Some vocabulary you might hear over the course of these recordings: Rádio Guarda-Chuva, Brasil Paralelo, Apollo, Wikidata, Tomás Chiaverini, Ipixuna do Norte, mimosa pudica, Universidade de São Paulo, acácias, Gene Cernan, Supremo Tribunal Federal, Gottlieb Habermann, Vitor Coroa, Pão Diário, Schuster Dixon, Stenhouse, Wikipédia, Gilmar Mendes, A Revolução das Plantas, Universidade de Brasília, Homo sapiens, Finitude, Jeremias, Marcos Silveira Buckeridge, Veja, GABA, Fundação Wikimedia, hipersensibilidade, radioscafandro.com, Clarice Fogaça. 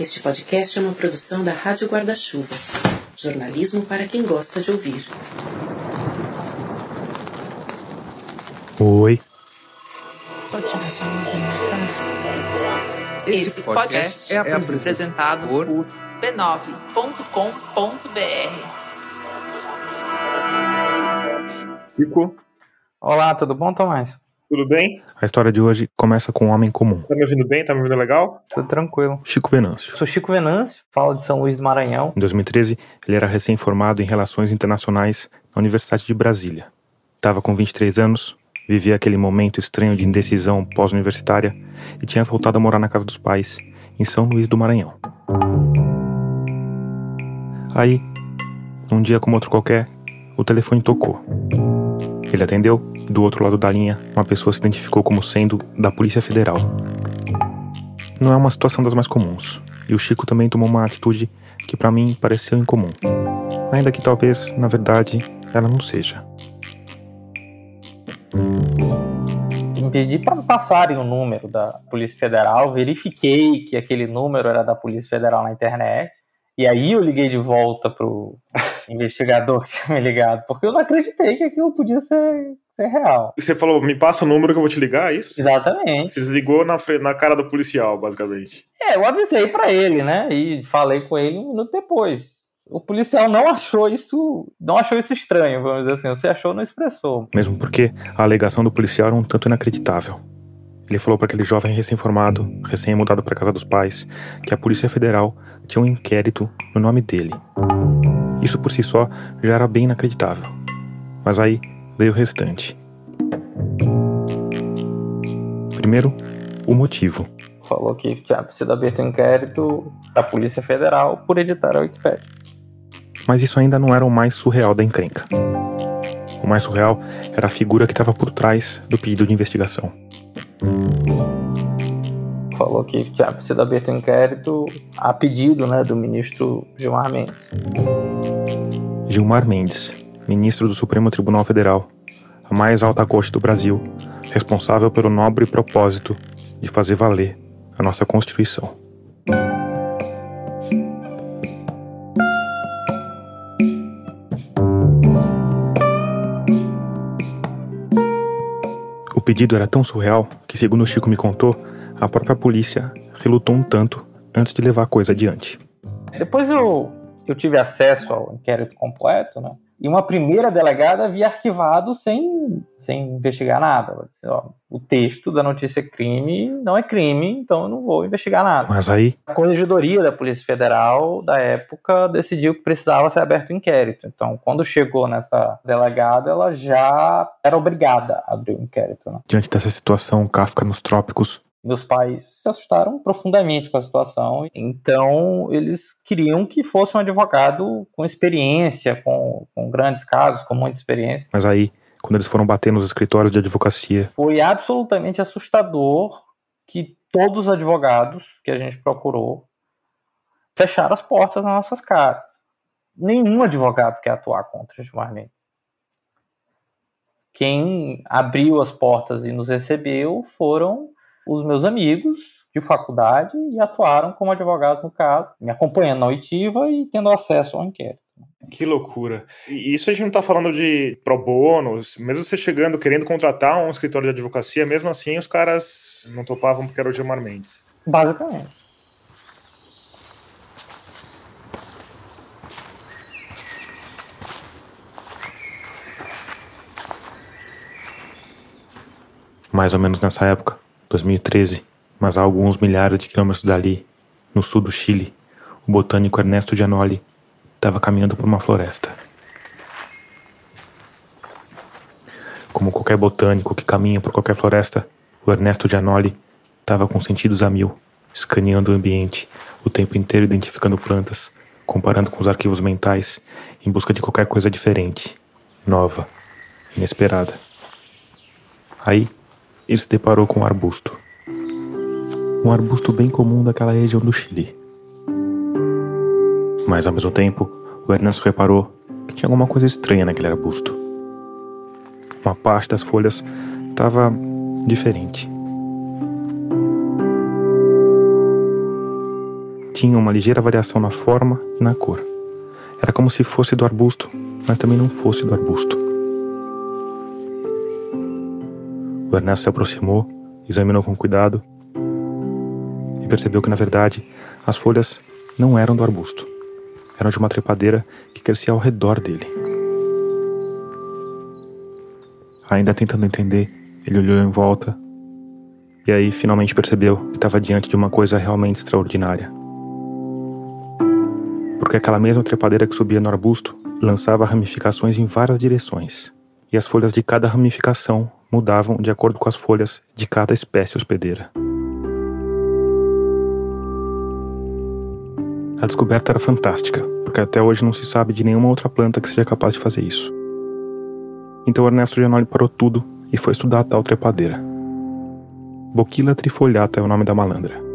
Este podcast é uma produção da Rádio Guarda-Chuva. Jornalismo para quem gosta de ouvir. Oi. Esse podcast é apresentado por b9.com.br. Chico. Olá, tudo bom, Tomás? Tudo bem? A história de hoje começa com um homem comum. Tá me ouvindo bem? Tá me ouvindo legal? Tudo tranquilo. Chico Venâncio. Sou Chico Venâncio, falo de São Luís do Maranhão. Em 2013, ele era recém-formado em Relações Internacionais na Universidade de Brasília. Estava com 23 anos, vivia aquele momento estranho de indecisão pós-universitária e tinha voltado a morar na casa dos pais, em São Luís do Maranhão. Aí, um dia como outro qualquer, o telefone tocou. Ele atendeu e, do outro lado da linha, uma pessoa se identificou como sendo da Polícia Federal. Não é uma situação das mais comuns, e o Chico também tomou uma atitude que para mim pareceu incomum. Ainda que talvez, na verdade, ela não seja. Pedi para me passarem o número da Polícia Federal, verifiquei que aquele número era da Polícia Federal na internet. E aí eu liguei de volta pro investigador que tinha me ligado, porque eu não acreditei que aquilo podia ser real. E você falou, me passa o número que eu vou te ligar, é isso? Exatamente. Você ligou na cara do policial, basicamente. É, eu avisei pra ele, né, e falei com ele um minuto depois. O policial não achou isso estranho, vamos dizer assim, você achou, não expressou. Mesmo porque a alegação do policial era um tanto inacreditável. Ele falou para aquele jovem recém-formado, recém-mudado para a casa dos pais, que a Polícia Federal tinha um inquérito no nome dele. Isso por si só já era bem inacreditável. Mas aí veio o restante. Primeiro, o motivo. Falou que tinha sido aberto um inquérito da Polícia Federal por editar a Wikipédia. Mas isso ainda não era o mais surreal da encrenca. O mais surreal era a figura que estava por trás do pedido de investigação. Falou que tinha sido aberto um inquérito a pedido, né, do ministro Gilmar Mendes. Gilmar Mendes, ministro do Supremo Tribunal Federal, a mais alta corte do Brasil, responsável pelo nobre propósito de fazer valer a nossa Constituição. O pedido era tão surreal que, segundo o Chico me contou, a própria polícia relutou um tanto antes de levar a coisa adiante. Depois eu tive acesso ao inquérito completo, né? E uma primeira delegada havia arquivado sem investigar nada. Ela disse, ó, o texto da notícia crime não é crime, então eu não vou investigar nada. Mas aí... A corregedoria da Polícia Federal, da época, decidiu que precisava ser aberto o inquérito. Então, quando chegou nessa delegada, ela já era obrigada a abrir o inquérito. Né? Diante dessa situação Kafka nos trópicos, meus pais se assustaram profundamente com a situação, então eles queriam que fosse um advogado com experiência, com grandes casos, com muita experiência. Mas aí, quando eles foram bater nos escritórios de advocacia... Foi absolutamente assustador que todos os advogados que a gente procurou fecharam as portas nas nossas caras. Nenhum advogado quer atuar contra o Gilmar Mendes. Quem abriu as portas e nos recebeu foram... os meus amigos de faculdade e atuaram como advogados no caso, me acompanhando na oitiva e tendo acesso ao inquérito. Que loucura. E isso a gente não está falando de pro bono, mesmo você chegando, querendo contratar um escritório de advocacia, mesmo assim os caras não topavam porque era o Gilmar Mendes. Basicamente. Mais ou menos nessa época, 2013, mas a alguns milhares de quilômetros dali, no sul do Chile, o botânico Ernesto Gianoli estava caminhando por uma floresta. Como qualquer botânico que caminha por qualquer floresta, o Ernesto Gianoli estava com sentidos a mil, escaneando o ambiente, o tempo inteiro identificando plantas, comparando com os arquivos mentais, em busca de qualquer coisa diferente, nova, inesperada. Aí, ele se deparou com um arbusto bem comum daquela região do Chile. Mas, ao mesmo tempo, o Ernesto reparou que tinha alguma coisa estranha naquele arbusto. Uma parte das folhas estava diferente. tinha uma ligeira variação na forma e na cor. Era como se fosse do arbusto, mas também não fosse do arbusto. O Ernesto se aproximou, examinou com cuidado e percebeu que, na verdade, as folhas não eram do arbusto. Eram de uma trepadeira que crescia ao redor dele. Ainda tentando entender, ele olhou em volta e aí finalmente percebeu que estava diante de uma coisa realmente extraordinária. Porque aquela mesma trepadeira que subia no arbusto lançava ramificações em várias direções, e as folhas de cada ramificação mudavam de acordo com as folhas de cada espécie hospedeira. A descoberta era fantástica, porque até hoje não se sabe de nenhuma outra planta que seja capaz de fazer isso. Então Ernesto Gianoli parou tudo e foi estudar a tal trepadeira. Boquila trifoliata é o nome da malandra.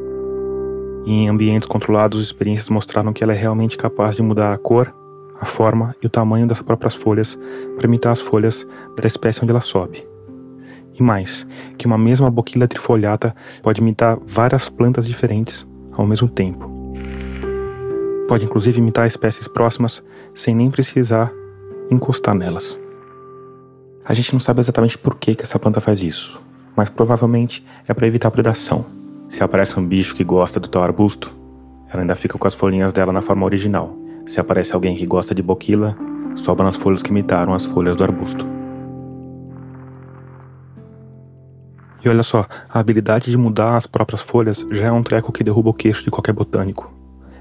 E em ambientes controlados, experiências mostraram que ela é realmente capaz de mudar a cor, a forma e o tamanho das próprias folhas para imitar as folhas da espécie onde ela sobe. E mais, que uma mesma boquila trifoliata pode imitar várias plantas diferentes ao mesmo tempo. Pode inclusive imitar espécies próximas sem nem precisar encostar nelas. A gente não sabe exatamente por que essa planta faz isso, mas provavelmente é para evitar predação. Se aparece um bicho que gosta do tal arbusto, ela ainda fica com as folhinhas dela na forma original. Se aparece alguém que gosta de boquila, sobra nas folhas que imitaram as folhas do arbusto. E olha só, a habilidade de mudar as próprias folhas já é um treco que derruba o queixo de qualquer botânico.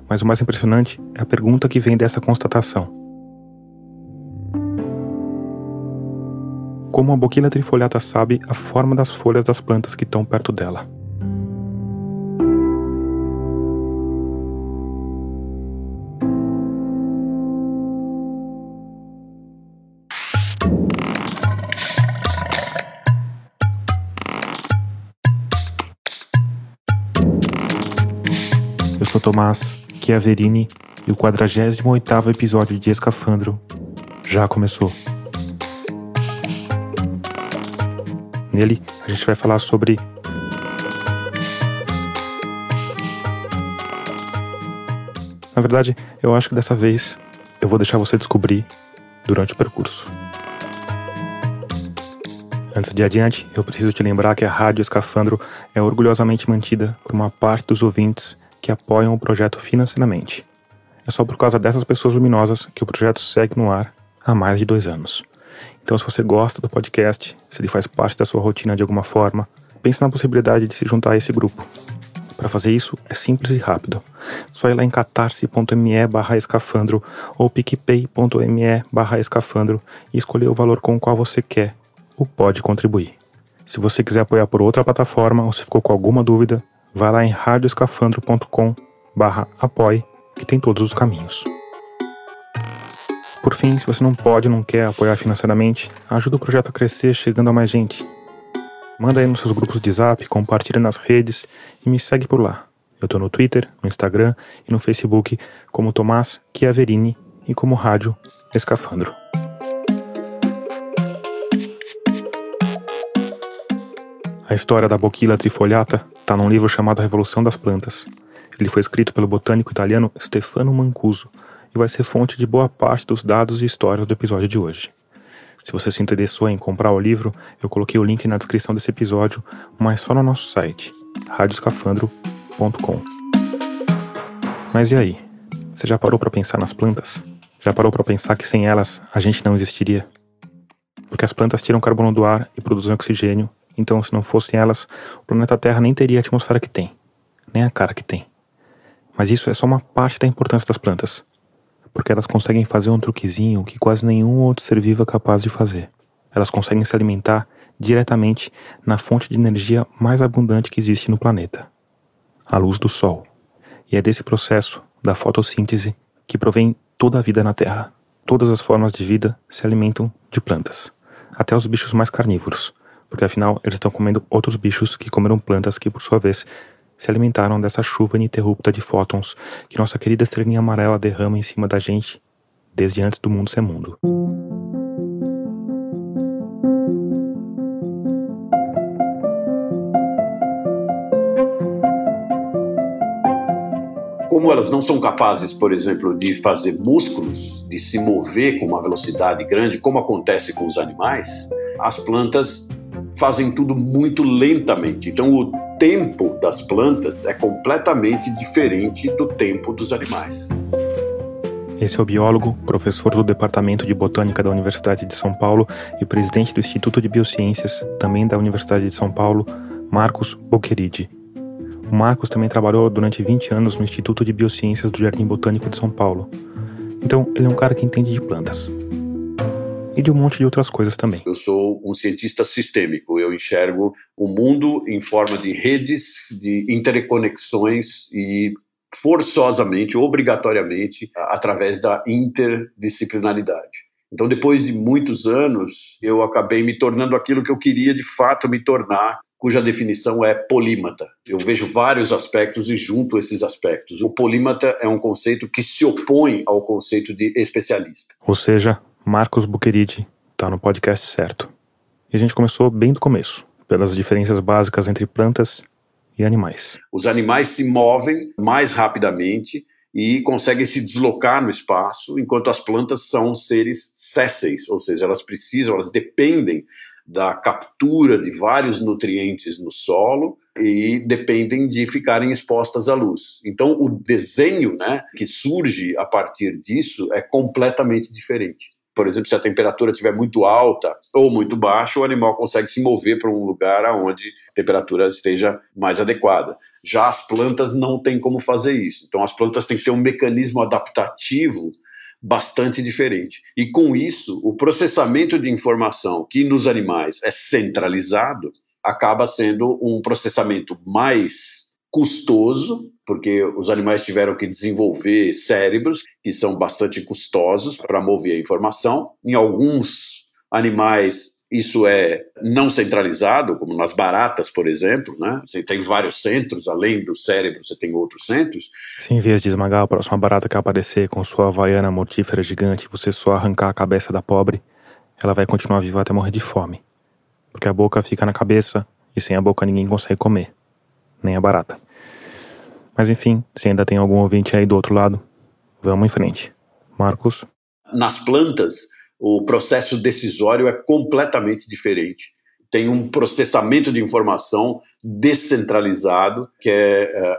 Mas o mais impressionante é a pergunta que vem dessa constatação. Como a boquila trifoliata sabe a forma das folhas das plantas que estão perto dela? Eu sou Tomás Chiaverini e o 48º episódio de Escafandro já começou. Nele, a gente vai falar sobre Na verdade, eu acho que dessa vez eu vou deixar você descobrir durante o percurso. Antes de adiante, eu preciso te lembrar que a Rádio Escafandro é orgulhosamente mantida por uma parte dos ouvintes que apoiam o projeto financeiramente. É só por causa dessas pessoas luminosas que o projeto segue no ar há mais de 2 anos. Então, se você gosta do podcast, se ele faz parte da sua rotina de alguma forma, pense na possibilidade de se juntar a esse grupo. Para fazer isso, é simples e rápido. Só ir lá em catarse.me/escafandro ou picpay.me/escafandro e escolher o valor com o qual você quer ou pode contribuir. Se você quiser apoiar por outra plataforma ou se ficou com alguma dúvida, vai lá em radioscafandro.com/apoie, que tem todos os caminhos. Por fim, se você não pode ou não quer apoiar financeiramente, ajuda o projeto a crescer chegando a mais gente. Manda aí nos seus grupos de zap, compartilha nas redes e me segue por lá. Eu tô no Twitter, no Instagram e no Facebook como Tomás Chiaverini e como Rádio Escafandro. A história da Boquila trifoliata está num livro chamado A Revolução das Plantas. Ele foi escrito pelo botânico italiano Stefano Mancuso e vai ser fonte de boa parte dos dados e histórias do episódio de hoje. Se você se interessou em comprar o livro, eu coloquei o link na descrição desse episódio, mas só no nosso site, radioscafandro.com. Mas e aí? Você já parou para pensar nas plantas? Já parou para pensar que sem elas a gente não existiria? Porque as plantas tiram carbono do ar e produzem oxigênio. Então, se não fossem elas, o planeta Terra nem teria a atmosfera que tem, nem a cara que tem. Mas isso é só uma parte da importância das plantas, porque elas conseguem fazer um truquezinho que quase nenhum outro ser vivo é capaz de fazer. Elas conseguem se alimentar diretamente na fonte de energia mais abundante que existe no planeta, a luz do Sol. E é desse processo, da fotossíntese, que provém toda a vida na Terra. Todas as formas de vida se alimentam de plantas, até os bichos mais carnívoros. Porque afinal eles estão comendo outros bichos que comeram plantas que, por sua vez, se alimentaram dessa chuva ininterrupta de fótons que nossa querida estrelinha amarela derrama em cima da gente desde antes do mundo ser mundo. Como elas não são capazes, por exemplo, de fazer músculos, de se mover com uma velocidade grande, como acontece com os animais, as plantas fazem tudo muito lentamente. Então, o tempo das plantas é completamente diferente do tempo dos animais. Esse é o biólogo, professor do Departamento de Botânica da Universidade de São Paulo e presidente do Instituto de Biociências, também da Universidade de São Paulo, Marcos Buckeridge. O Marcos também trabalhou durante 20 anos no Instituto de Biociências do Jardim Botânico de São Paulo. Então, ele é um cara que entende de plantas. E de um monte de outras coisas também. Eu sou um cientista sistêmico. Eu enxergo o mundo em forma de redes, de interconexões e forçosamente, obrigatoriamente, através da interdisciplinaridade. Então, depois de muitos anos, eu acabei me tornando aquilo que eu queria, de fato, me tornar, cuja definição é polímata. Eu vejo vários aspectos e junto esses aspectos. O polímata é um conceito que se opõe ao conceito de especialista. Ou seja, Marcos Buckeridge está no podcast certo. E a gente começou bem do começo, pelas diferenças básicas entre plantas e animais. Os animais se movem mais rapidamente e conseguem se deslocar no espaço, enquanto as plantas são seres sésseis, ou seja, elas dependem da captura de vários nutrientes no solo e dependem de ficarem expostas à luz. Então, o desenho, que surge a partir disso é completamente diferente. Por exemplo, se a temperatura estiver muito alta ou muito baixa, o animal consegue se mover para um lugar onde a temperatura esteja mais adequada. Já as plantas não têm como fazer isso. Então, as plantas têm que ter um mecanismo adaptativo bastante diferente. E com isso, o processamento de informação que nos animais é centralizado acaba sendo um processamento mais custoso, porque os animais tiveram que desenvolver cérebros que são bastante custosos para mover a informação. Em alguns animais isso é não centralizado, como nas baratas, por exemplo, Você tem vários centros, além do cérebro você tem outros centros. Se em vez de esmagar a próxima barata que aparecer com sua havaiana mortífera gigante, você só arrancar a cabeça da pobre, ela vai continuar viva até morrer de fome. Porque a boca fica na cabeça e sem a boca ninguém consegue comer. Nem a barata. Mas enfim, se ainda tem algum ouvinte aí do outro lado, vamos em frente. Marcos? Nas plantas, o processo decisório é completamente diferente. Tem um processamento de informação descentralizado, que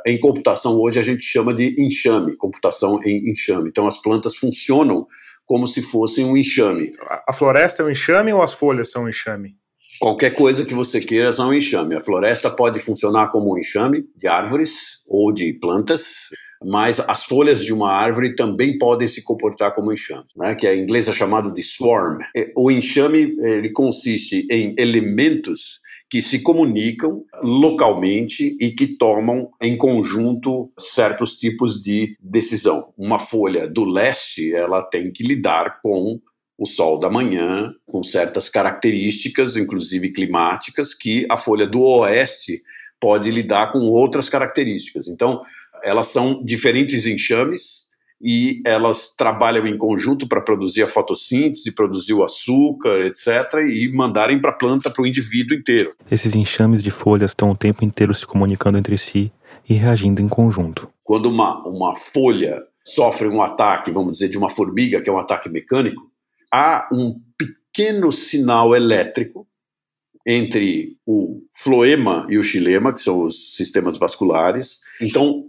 em computação hoje a gente chama de enxame, computação em enxame. Então as plantas funcionam como se fossem um enxame. A floresta é um enxame ou as folhas são um enxame? Qualquer coisa que você queira é um enxame. A floresta pode funcionar como um enxame de árvores ou de plantas, mas as folhas de uma árvore também podem se comportar como enxame, que em inglês é chamado de swarm. O enxame ele consiste em elementos que se comunicam localmente e que tomam em conjunto certos tipos de decisão. Uma folha do leste ela tem que lidar com o sol da manhã, com certas características, inclusive climáticas, que a folha do oeste pode lidar com outras características. Então, elas são diferentes enxames e elas trabalham em conjunto para produzir a fotossíntese, produzir o açúcar, etc., e mandarem para a planta, para o indivíduo inteiro. Esses enxames de folhas estão o tempo inteiro se comunicando entre si e reagindo em conjunto. Quando uma folha sofre um ataque, vamos dizer, de uma formiga, que é um ataque mecânico, há um pequeno sinal elétrico entre o floema e o xilema, que são os sistemas vasculares. Então,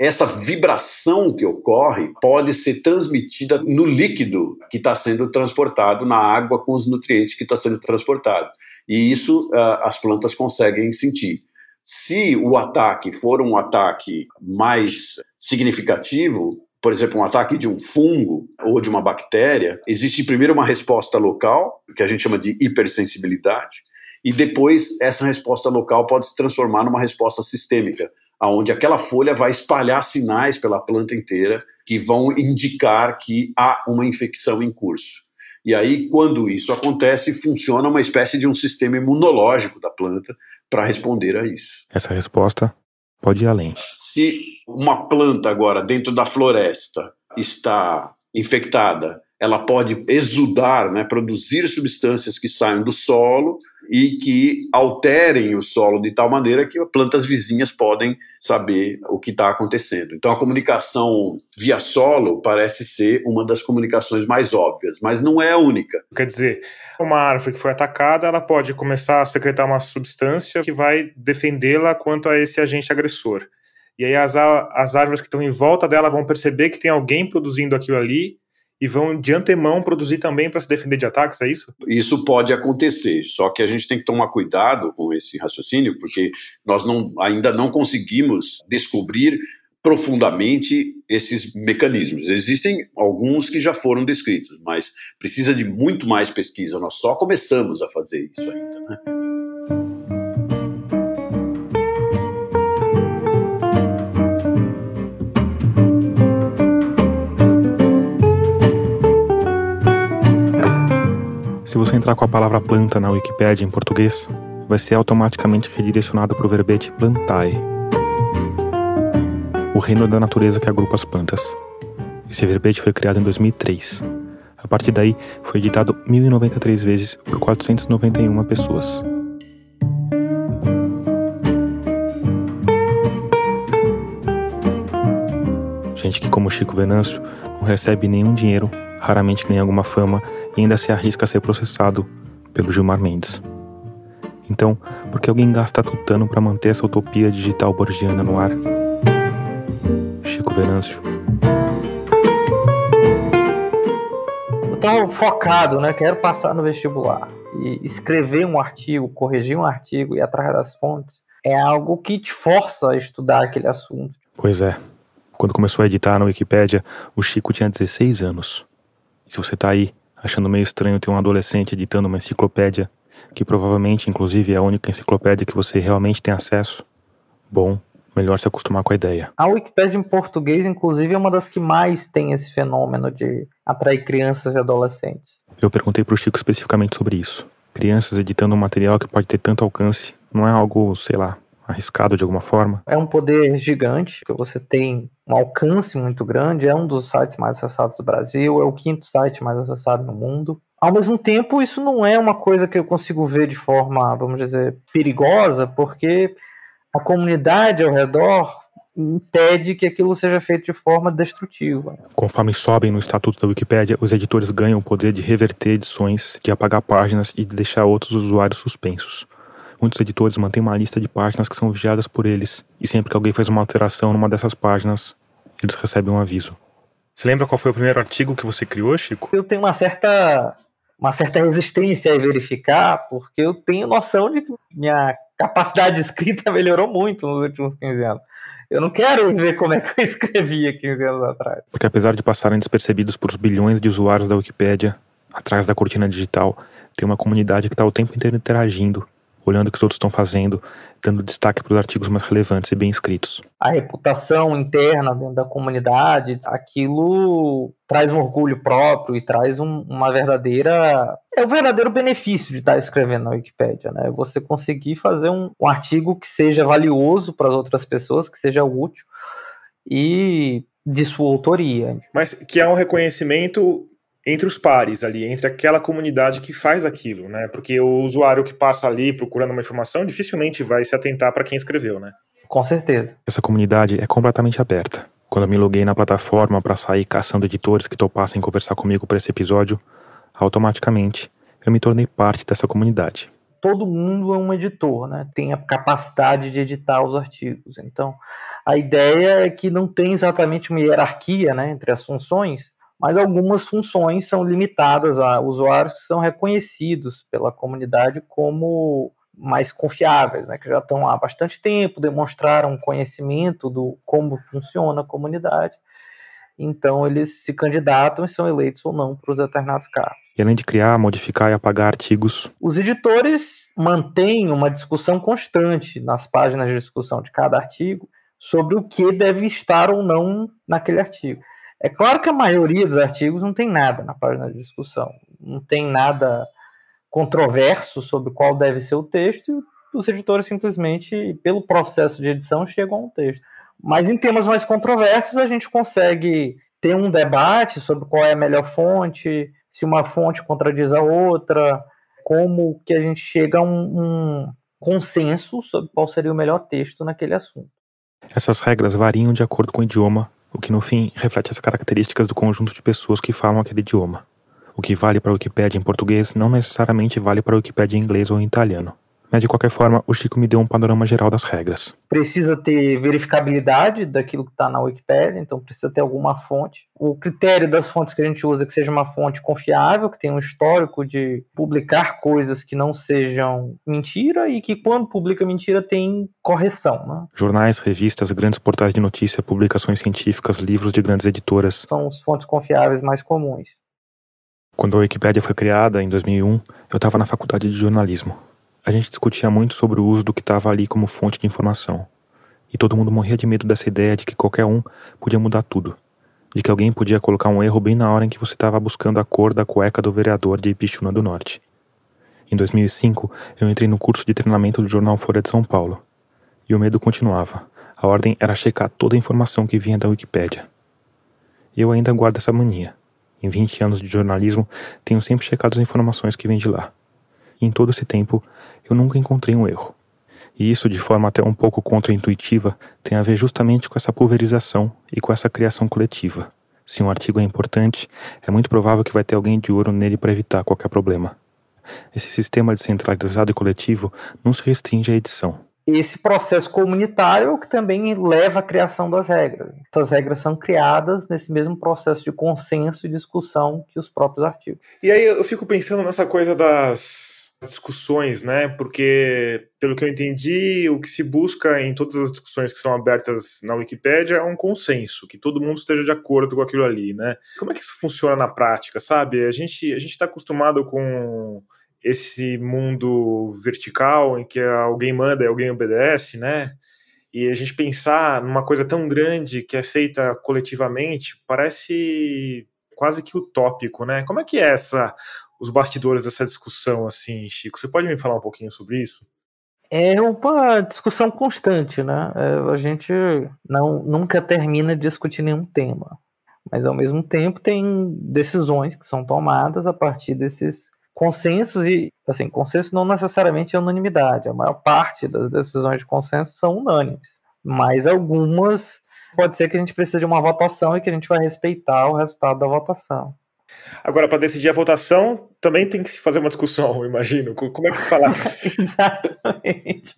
essa vibração que ocorre pode ser transmitida no líquido que está sendo transportado, na água com os nutrientes que está sendo transportado. E isso as plantas conseguem sentir. Se o ataque for um ataque mais significativo, por exemplo, um ataque de um fungo ou de uma bactéria, existe primeiro uma resposta local, que a gente chama de hipersensibilidade, e depois essa resposta local pode se transformar numa resposta sistêmica, onde aquela folha vai espalhar sinais pela planta inteira que vão indicar que há uma infecção em curso. E aí, quando isso acontece, funciona uma espécie de um sistema imunológico da planta para responder a isso. Essa resposta pode ir além. Se uma planta agora dentro da floresta está infectada ela pode exudar, né, produzir substâncias que saem do solo e que alterem o solo de tal maneira que plantas vizinhas podem saber o que está acontecendo. Então a comunicação via solo parece ser uma das comunicações mais óbvias, mas não é a única. Quer dizer, uma árvore que foi atacada, ela pode começar a secretar uma substância que vai defendê-la quanto a esse agente agressor. E aí as árvores que estão em volta dela vão perceber que tem alguém produzindo aquilo ali e vão de antemão produzir também para se defender de ataques, é isso? Isso pode acontecer, só que a gente tem que tomar cuidado com esse raciocínio, porque nós ainda não conseguimos descobrir profundamente esses mecanismos. Existem alguns que já foram descritos, mas precisa de muito mais pesquisa, nós só começamos a fazer isso ainda, né? Se você entrar com a palavra planta na Wikipédia em português, vai ser automaticamente redirecionado para o verbete plantae, o reino da natureza que agrupa as plantas. Esse verbete foi criado em 2003. A partir daí, foi editado 1.093 vezes por 491 pessoas. Gente que, como Chico Venâncio, não recebe nenhum dinheiro, raramente ganha alguma fama e ainda se arrisca a ser processado pelo Gilmar Mendes. Então, por que alguém gasta tutano para manter essa utopia digital borgiana no ar? Chico Venâncio. Eu tava focado, né? Quero passar no vestibular. E escrever um artigo, corrigir um artigo e ir atrás das fontes é algo que te força a estudar aquele assunto. Pois é. Quando começou a editar na Wikipédia, o Chico tinha 16 anos. E se você tá aí achando meio estranho ter um adolescente editando uma enciclopédia, que provavelmente, inclusive, é a única enciclopédia que você realmente tem acesso, bom, melhor se acostumar com a ideia. A Wikipédia em português, inclusive, é uma das que mais tem esse fenômeno de atrair crianças e adolescentes. Eu perguntei pro Chico especificamente sobre isso. Crianças editando um material que pode ter tanto alcance, não é algo, sei lá, arriscado de alguma forma? É um poder gigante, que você tem um alcance muito grande, é um dos sites mais acessados do Brasil, é o 5º site mais acessado no mundo. Ao mesmo tempo, isso não é uma coisa que eu consigo ver de forma, vamos dizer, perigosa, porque a comunidade ao redor impede que aquilo seja feito de forma destrutiva. Conforme sobem no estatuto da Wikipédia, os editores ganham o poder de reverter edições, de apagar páginas e de deixar outros usuários suspensos. Muitos editores mantêm uma lista de páginas que são vigiadas por eles, e sempre que alguém faz uma alteração numa dessas páginas, eles recebem um aviso. Você lembra qual foi o primeiro artigo que você criou, Chico? Eu tenho uma certa resistência a verificar, porque eu tenho noção de que minha capacidade de escrita melhorou muito nos últimos 15 anos. Eu não quero ver como é que eu escrevia 15 anos atrás. Porque apesar de passarem despercebidos por bilhões de usuários da Wikipédia, atrás da cortina digital, tem uma comunidade que está o tempo inteiro interagindo, olhando o que os outros estão fazendo, dando destaque para os artigos mais relevantes e bem escritos. A reputação interna dentro da comunidade, aquilo traz um orgulho próprio e traz um verdadeiro benefício de estar escrevendo na Wikipédia, né? Você conseguir fazer um artigo que seja valioso para as outras pessoas, que seja útil e de sua autoria. Mas que há um reconhecimento entre os pares ali, entre aquela comunidade que faz aquilo, né? Porque o usuário que passa ali procurando uma informação dificilmente vai se atentar para quem escreveu, né? Com certeza. Essa comunidade é completamente aberta. Quando eu me loguei na plataforma para sair caçando editores que topassem conversar comigo para esse episódio, automaticamente eu me tornei parte dessa comunidade. Todo mundo é um editor, né? Tem a capacidade de editar os artigos. Então, a ideia é que não tem exatamente uma hierarquia, né, entre as funções, mas algumas funções são limitadas a usuários que são reconhecidos pela comunidade como mais confiáveis, né? Que já estão há bastante tempo, demonstraram conhecimento do como funciona a comunidade. Então, eles se candidatam e são eleitos ou não para os determinados cargos. E além de criar, modificar e apagar artigos, os editores mantêm uma discussão constante nas páginas de discussão de cada artigo sobre o que deve estar ou não naquele artigo. É claro que a maioria dos artigos não tem nada na página de discussão, não tem nada controverso sobre qual deve ser o texto, e os editores simplesmente, pelo processo de edição, chegam a um texto. Mas em temas mais controversos, a gente consegue ter um debate sobre qual é a melhor fonte, se uma fonte contradiz a outra, como que a gente chega a um consenso sobre qual seria o melhor texto naquele assunto. Essas regras variam de acordo com o idioma, o que no fim reflete as características do conjunto de pessoas que falam aquele idioma. O que vale para a Wikipédia em português não necessariamente vale para a Wikipédia em inglês ou em italiano. Mas, de qualquer forma, o Chico me deu um panorama geral das regras. Precisa ter verificabilidade daquilo que está na Wikipédia, então precisa ter alguma fonte. O critério das fontes que a gente usa é que seja uma fonte confiável, que tenha um histórico de publicar coisas que não sejam mentira e que, quando publica mentira, tem correção, né? Jornais, revistas, grandes portais de notícia, publicações científicas, livros de grandes editoras. São as fontes confiáveis mais comuns. Quando a Wikipédia foi criada, em 2001, eu estava na faculdade de jornalismo. A gente discutia muito sobre o uso do que estava ali como fonte de informação. E todo mundo morria de medo dessa ideia de que qualquer um podia mudar tudo. De que alguém podia colocar um erro bem na hora em que você estava buscando a cor da cueca do vereador de Ipixuna do Norte. Em 2005, eu entrei no curso de treinamento do jornal Folha de São Paulo. E o medo continuava. A ordem era checar toda a informação que vinha da Wikipédia. E eu ainda guardo essa mania. Em 20 anos de jornalismo, tenho sempre checado as informações que vêm de lá. E em todo esse tempo, eu nunca encontrei um erro. E isso, de forma até um pouco contraintuitiva, tem a ver justamente com essa pulverização e com essa criação coletiva. Se um artigo é importante, é muito provável que vai ter alguém de olho nele para evitar qualquer problema. Esse sistema descentralizado e coletivo não se restringe à edição. Esse processo comunitário que também leva à criação das regras. Essas regras são criadas nesse mesmo processo de consenso e discussão que os próprios artigos. E aí eu fico pensando nessa coisa das discussões, né? Porque, pelo que eu entendi, o que se busca em todas as discussões que são abertas na Wikipédia é um consenso, que todo mundo esteja de acordo com aquilo ali, né? Como é que isso funciona na prática, sabe? A gente está acostumado com esse mundo vertical em que alguém manda e alguém obedece, né? E a gente pensar numa coisa tão grande que é feita coletivamente parece quase que utópico, né? Como é que é os bastidores dessa discussão, assim, Chico? Você pode me falar um pouquinho sobre isso? É uma discussão constante, né? A gente nunca termina de discutir nenhum tema. Mas, ao mesmo tempo, tem decisões que são tomadas a partir desses consensos. E, assim, consenso não necessariamente é unanimidade. A maior parte das decisões de consenso são unânimes. Mas algumas pode ser que a gente precise de uma votação e que a gente vai respeitar o resultado da votação. Agora, para decidir a votação, também tem que se fazer uma discussão, eu imagino. Como é que fala? Exatamente.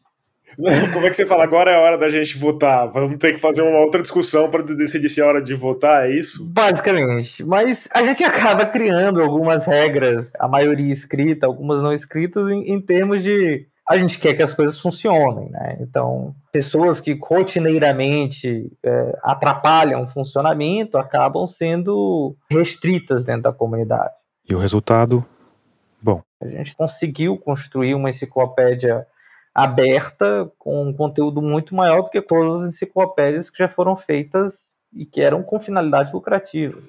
Como é que você fala, agora é a hora da gente votar? Vamos ter que fazer uma outra discussão para decidir se é hora de votar, é isso? Basicamente. Mas a gente acaba criando algumas regras, a maioria escrita, algumas não escritas, em termos de... A gente quer que as coisas funcionem, né? Então, pessoas que rotineiramente atrapalham o funcionamento acabam sendo restritas dentro da comunidade. E o resultado? Bom. A gente conseguiu construir uma enciclopédia aberta com um conteúdo muito maior do que todas as enciclopédias que já foram feitas e que eram com finalidades lucrativas.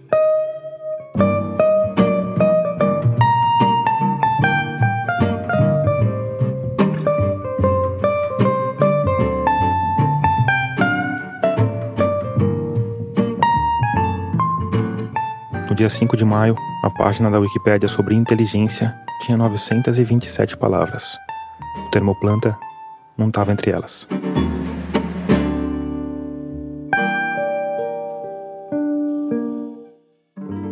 Dia 5 de maio, a página da Wikipédia sobre inteligência tinha 927 palavras. O termo planta não estava entre elas.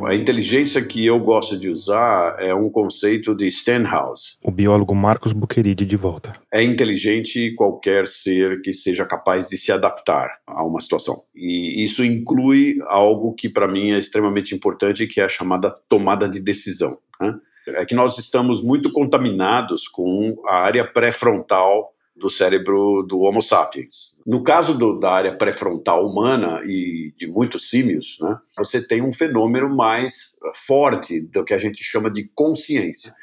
A inteligência que eu gosto de usar é um conceito de Stenhouse. O biólogo Marcos Buckeridge de volta. É inteligente qualquer ser que seja capaz de se adaptar a uma situação. E isso inclui algo que para mim é extremamente importante, que é a chamada tomada de decisão, né? É que nós estamos muito contaminados com a área pré-frontal do cérebro do Homo sapiens. No caso da área pré-frontal humana e de muitos símios, né, você tem um fenômeno mais forte do que a gente chama de consciência.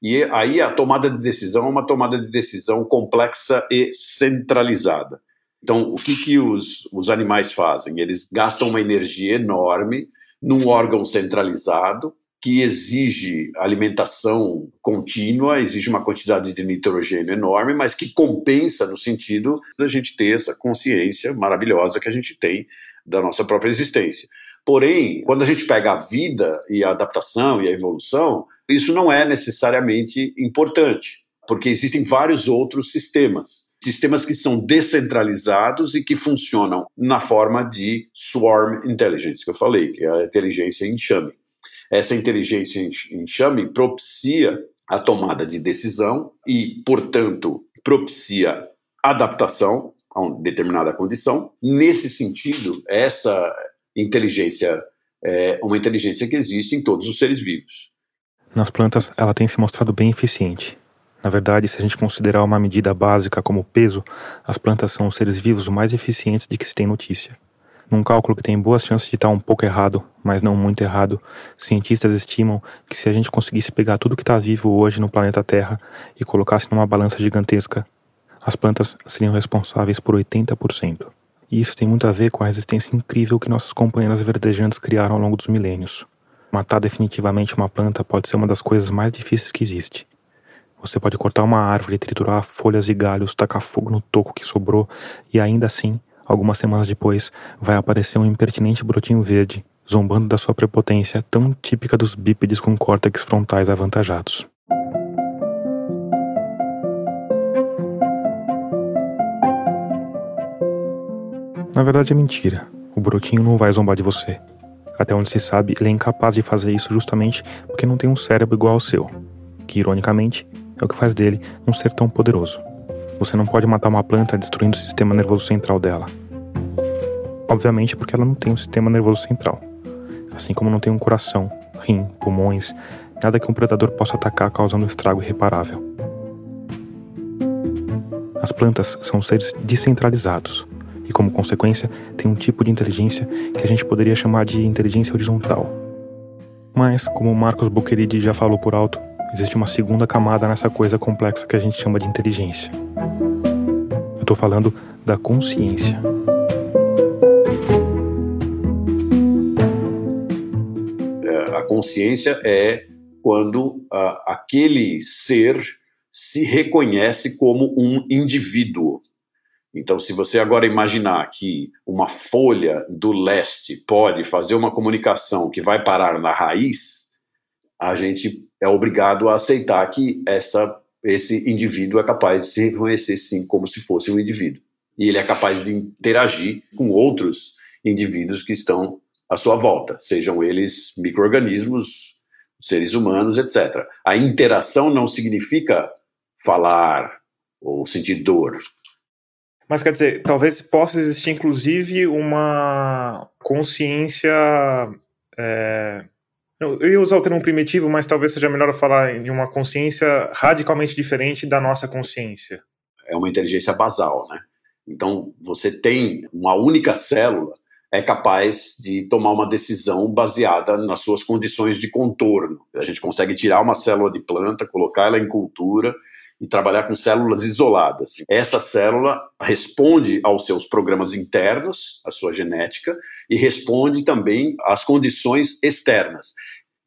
E aí a tomada de decisão é uma tomada de decisão complexa e centralizada. Então, o que os animais fazem? Eles gastam uma energia enorme num órgão centralizado, que exige alimentação contínua, exige uma quantidade de nitrogênio enorme, mas que compensa no sentido da gente ter essa consciência maravilhosa que a gente tem da nossa própria existência. Porém, quando a gente pega a vida e a adaptação e a evolução, isso não é necessariamente importante, porque existem vários outros sistemas. Sistemas que são descentralizados e que funcionam na forma de swarm intelligence, que eu falei, que é a inteligência em enxame. Essa inteligência em enxame propicia a tomada de decisão e, portanto, propicia adaptação a uma determinada condição. Nesse sentido, essa inteligência é uma inteligência que existe em todos os seres vivos. Nas plantas, ela tem se mostrado bem eficiente. Na verdade, se a gente considerar uma medida básica como peso, as plantas são os seres vivos mais eficientes de que se tem notícia. Num cálculo que tem boas chances de estar um pouco errado, mas não muito errado, cientistas estimam que se a gente conseguisse pegar tudo que está vivo hoje no planeta Terra e colocasse numa balança gigantesca, as plantas seriam responsáveis por 80%. E isso tem muito a ver com a resistência incrível que nossas companheiras verdejantes criaram ao longo dos milênios. Matar definitivamente uma planta pode ser uma das coisas mais difíceis que existe. Você pode cortar uma árvore, triturar folhas e galhos, tacar fogo no toco que sobrou e ainda assim, algumas semanas depois, vai aparecer um impertinente brotinho verde, zombando da sua prepotência tão típica dos bípedes com córtex frontais avantajados. Na verdade é mentira, o brotinho não vai zombar de você. Até onde se sabe, ele é incapaz de fazer isso justamente porque não tem um cérebro igual ao seu, que ironicamente é o que faz dele um ser tão poderoso. Você não pode matar uma planta destruindo o sistema nervoso central dela. Obviamente porque ela não tem um sistema nervoso central. Assim como não tem um coração, rim, pulmões, nada que um predador possa atacar causando um estrago irreparável. As plantas são seres descentralizados e, como consequência, têm um tipo de inteligência que a gente poderia chamar de inteligência horizontal. Mas, como o Marcos Buckeridge já falou por alto, existe uma segunda camada nessa coisa complexa que a gente chama de inteligência. Eu estou falando da consciência. A consciência é quando aquele ser se reconhece como um indivíduo. Então, se você agora imaginar que uma folha do leste pode fazer uma comunicação que vai parar na raiz, a gente é obrigado a aceitar que esse indivíduo é capaz de se reconhecer, sim, como se fosse um indivíduo. E ele é capaz de interagir com outros indivíduos que estão à sua volta, sejam eles micro-organismos, seres humanos, etc. A interação não significa falar ou sentir dor. Mas quer dizer, talvez possa existir, inclusive, uma consciência... Eu ia usar o termo primitivo, mas talvez seja melhor eu falar de uma consciência radicalmente diferente da nossa consciência. É uma inteligência basal, né? Então, você tem uma única célula, é capaz de tomar uma decisão baseada nas suas condições de contorno. A gente consegue tirar uma célula de planta, colocar ela em cultura e trabalhar com células isoladas. Essa célula responde aos seus programas internos, à sua genética, e responde também às condições externas.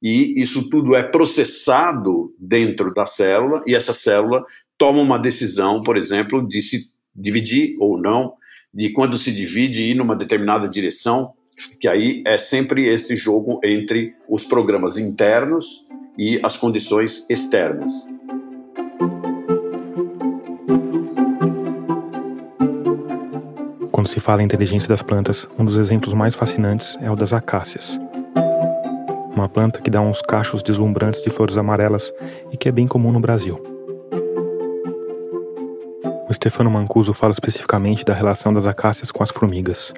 E isso tudo é processado dentro da célula, e essa célula toma uma decisão, por exemplo, de se dividir ou não, de quando se divide ir numa determinada direção, que aí é sempre esse jogo entre os programas internos e as condições externas. Quando se fala em inteligência das plantas, um dos exemplos mais fascinantes é o das acácias. Uma planta que dá uns cachos deslumbrantes de flores amarelas e que é bem comum no Brasil. O Stefano Mancuso fala especificamente da relação das acácias com as formigas,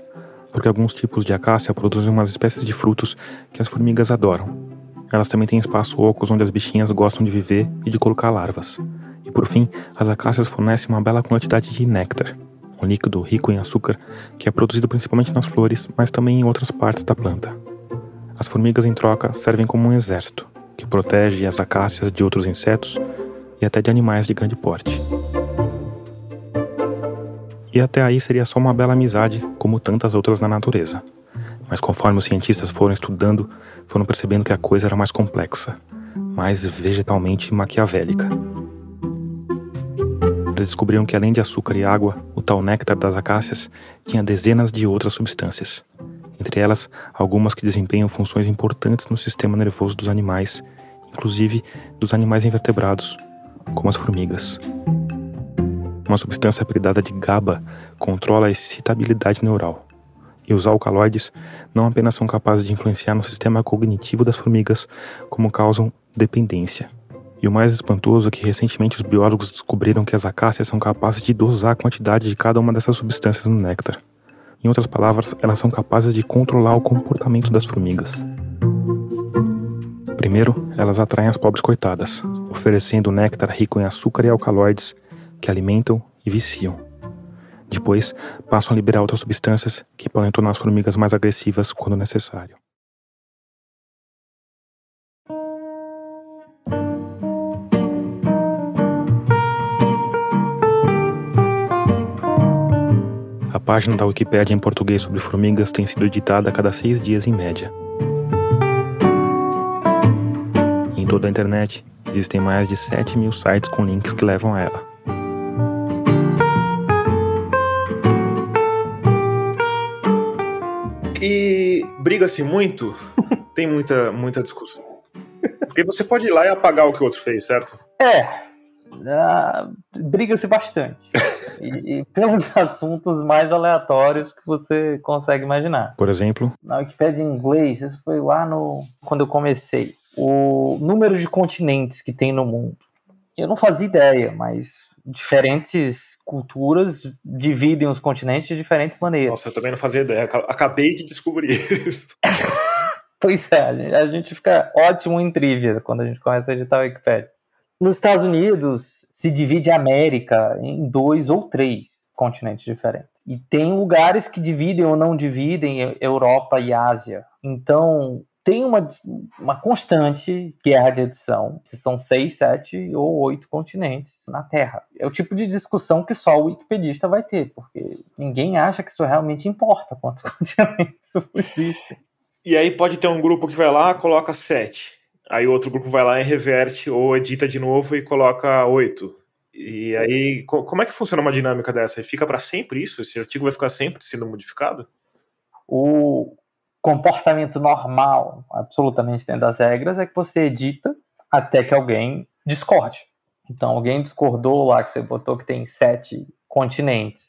porque alguns tipos de acácia produzem umas espécies de frutos que as formigas adoram. Elas também têm espaços ocos onde as bichinhas gostam de viver e de colocar larvas. E por fim, as acácias fornecem uma bela quantidade de néctar, um líquido rico em açúcar que é produzido principalmente nas flores, mas também em outras partes da planta. As formigas, em troca, servem como um exército, que protege as acácias de outros insetos e até de animais de grande porte. E até aí seria só uma bela amizade, como tantas outras na natureza. Mas conforme os cientistas foram estudando, foram percebendo que a coisa era mais complexa, mais vegetalmente maquiavélica. Eles descobriram que, além de açúcar e água, o tal néctar das acácias tinha dezenas de outras substâncias. entre elas algumas que desempenham funções importantes no sistema nervoso dos animais, inclusive dos animais invertebrados, como as formigas. Uma substância apelidada de GABA controla a excitabilidade neural, e os alcaloides não apenas são capazes de influenciar no sistema cognitivo das formigas, como causam dependência. E o mais espantoso é que recentemente os biólogos descobriram que as acácias são capazes de dosar a quantidade de cada uma dessas substâncias no néctar. Em outras palavras, elas são capazes de controlar o comportamento das formigas. Primeiro, elas atraem as pobres coitadas, oferecendo néctar rico em açúcar e alcaloides que alimentam e viciam. Depois, passam a liberar outras substâncias que podem tornar as formigas mais agressivas quando necessário. A página da Wikipédia em português sobre formigas tem sido editada a cada 6 dias em média. Em toda a internet, existem mais de 7.000 sites com links que levam a ela. E briga-se muito, tem muita discussão. Porque você pode ir lá e apagar o que o outro fez, certo? Briga-se bastante. E pelos assuntos mais aleatórios que você consegue imaginar. Por exemplo? Na Wikipédia em inglês, isso foi lá quando eu comecei. O número de continentes que tem no mundo. Eu não fazia ideia, mas diferentes culturas dividem os continentes de diferentes maneiras. Nossa, eu também não fazia ideia. Acabei de descobrir isso. Pois é, a gente fica ótimo em trivia quando a gente começa a editar o Wikipédia. Nos Estados Unidos, se divide a América em 2 ou 3 continentes diferentes. E tem lugares que dividem ou não dividem Europa e Ásia. Então, tem uma constante guerra de edição. Se são 6, 7 ou 8 continentes na Terra. É o tipo de discussão que só o wikipedista vai ter, porque ninguém acha que isso realmente importa quantos continentes existem. E aí pode ter um grupo que vai lá, coloca 7. Aí o outro grupo vai lá e reverte ou edita de novo e coloca 8. E aí, como é que funciona uma dinâmica dessa? Fica para sempre isso? Esse artigo vai ficar sempre sendo modificado? O comportamento normal, absolutamente dentro das regras, é que você edita até que alguém discorde. Então, alguém discordou lá, que você botou que tem 7 continentes.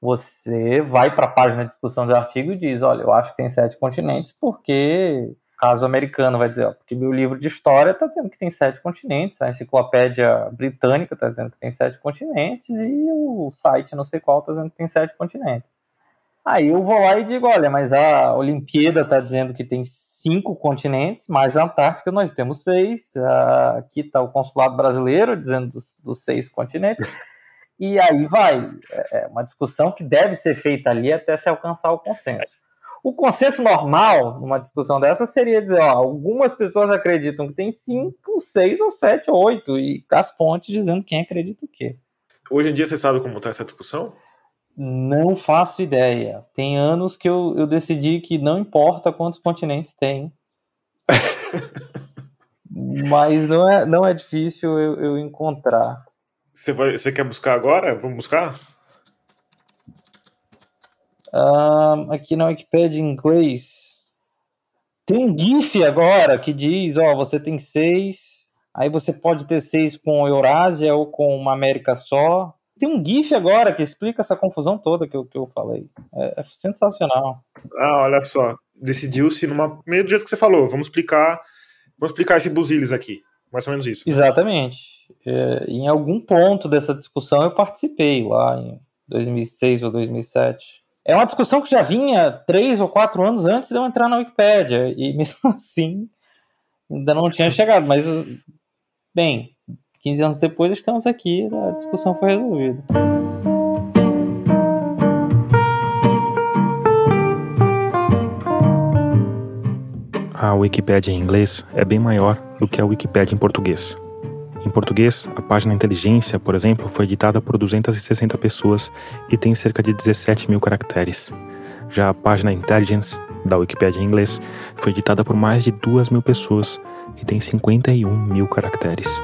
Você vai para a página de discussão do artigo e diz, olha, eu acho que tem 7 continentes porque... Caso americano vai dizer, ó, porque meu livro de história está dizendo que tem 7 continentes, a enciclopédia britânica está dizendo que tem 7 continentes e o site não sei qual está dizendo que tem 7 continentes. Aí eu vou lá e digo, olha, mas a Olimpíada está dizendo que tem 5 continentes, mais a Antártica nós temos 6, aqui está o consulado brasileiro dizendo dos 6 continentes, e aí vai, é uma discussão que deve ser feita ali até se alcançar o consenso. O consenso normal, numa discussão dessa, seria dizer, ó, algumas pessoas acreditam que tem 5, 6, ou 7, ou 8, e as fontes dizendo quem acredita o quê. Hoje em dia você sabe como está essa discussão? Não faço ideia. Tem anos que eu decidi que não importa quantos continentes tem. Mas não é difícil eu encontrar. Você quer buscar agora? Vamos buscar? Aqui na Wikipédia em inglês tem um GIF agora que diz, ó, você tem 6, aí você pode ter 6 com Eurásia ou com uma América só. Tem um GIF agora que explica essa confusão toda que eu falei. É sensacional. Ah, olha só, decidiu-se meio do jeito que você falou, vamos explicar esse buziles aqui, mais ou menos isso. Exatamente. Em algum ponto dessa discussão eu participei lá em 2006 ou 2007. É uma discussão que já vinha 3 ou 4 anos antes de eu entrar na Wikipédia, e mesmo assim ainda não tinha chegado, mas, bem, 15 anos depois estamos aqui, a discussão foi resolvida. A Wikipédia em inglês é bem maior do que a Wikipédia em português. Em português, a página Inteligência, por exemplo, foi editada por 260 pessoas e tem cerca de 17.000 caracteres. Já a página Intelligence, da Wikipédia em inglês, foi editada por mais de 2.000 pessoas e tem 51.000 caracteres.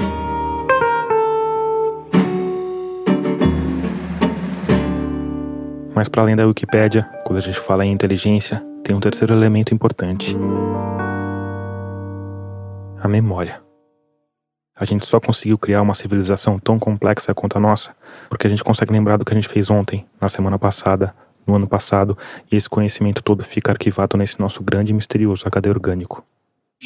Mas para além da Wikipédia, quando a gente fala em inteligência, tem um terceiro elemento importante: a memória. A gente só conseguiu criar uma civilização tão complexa quanto a nossa porque a gente consegue lembrar do que a gente fez ontem, na semana passada, no ano passado, e esse conhecimento todo fica arquivado nesse nosso grande e misterioso HD orgânico.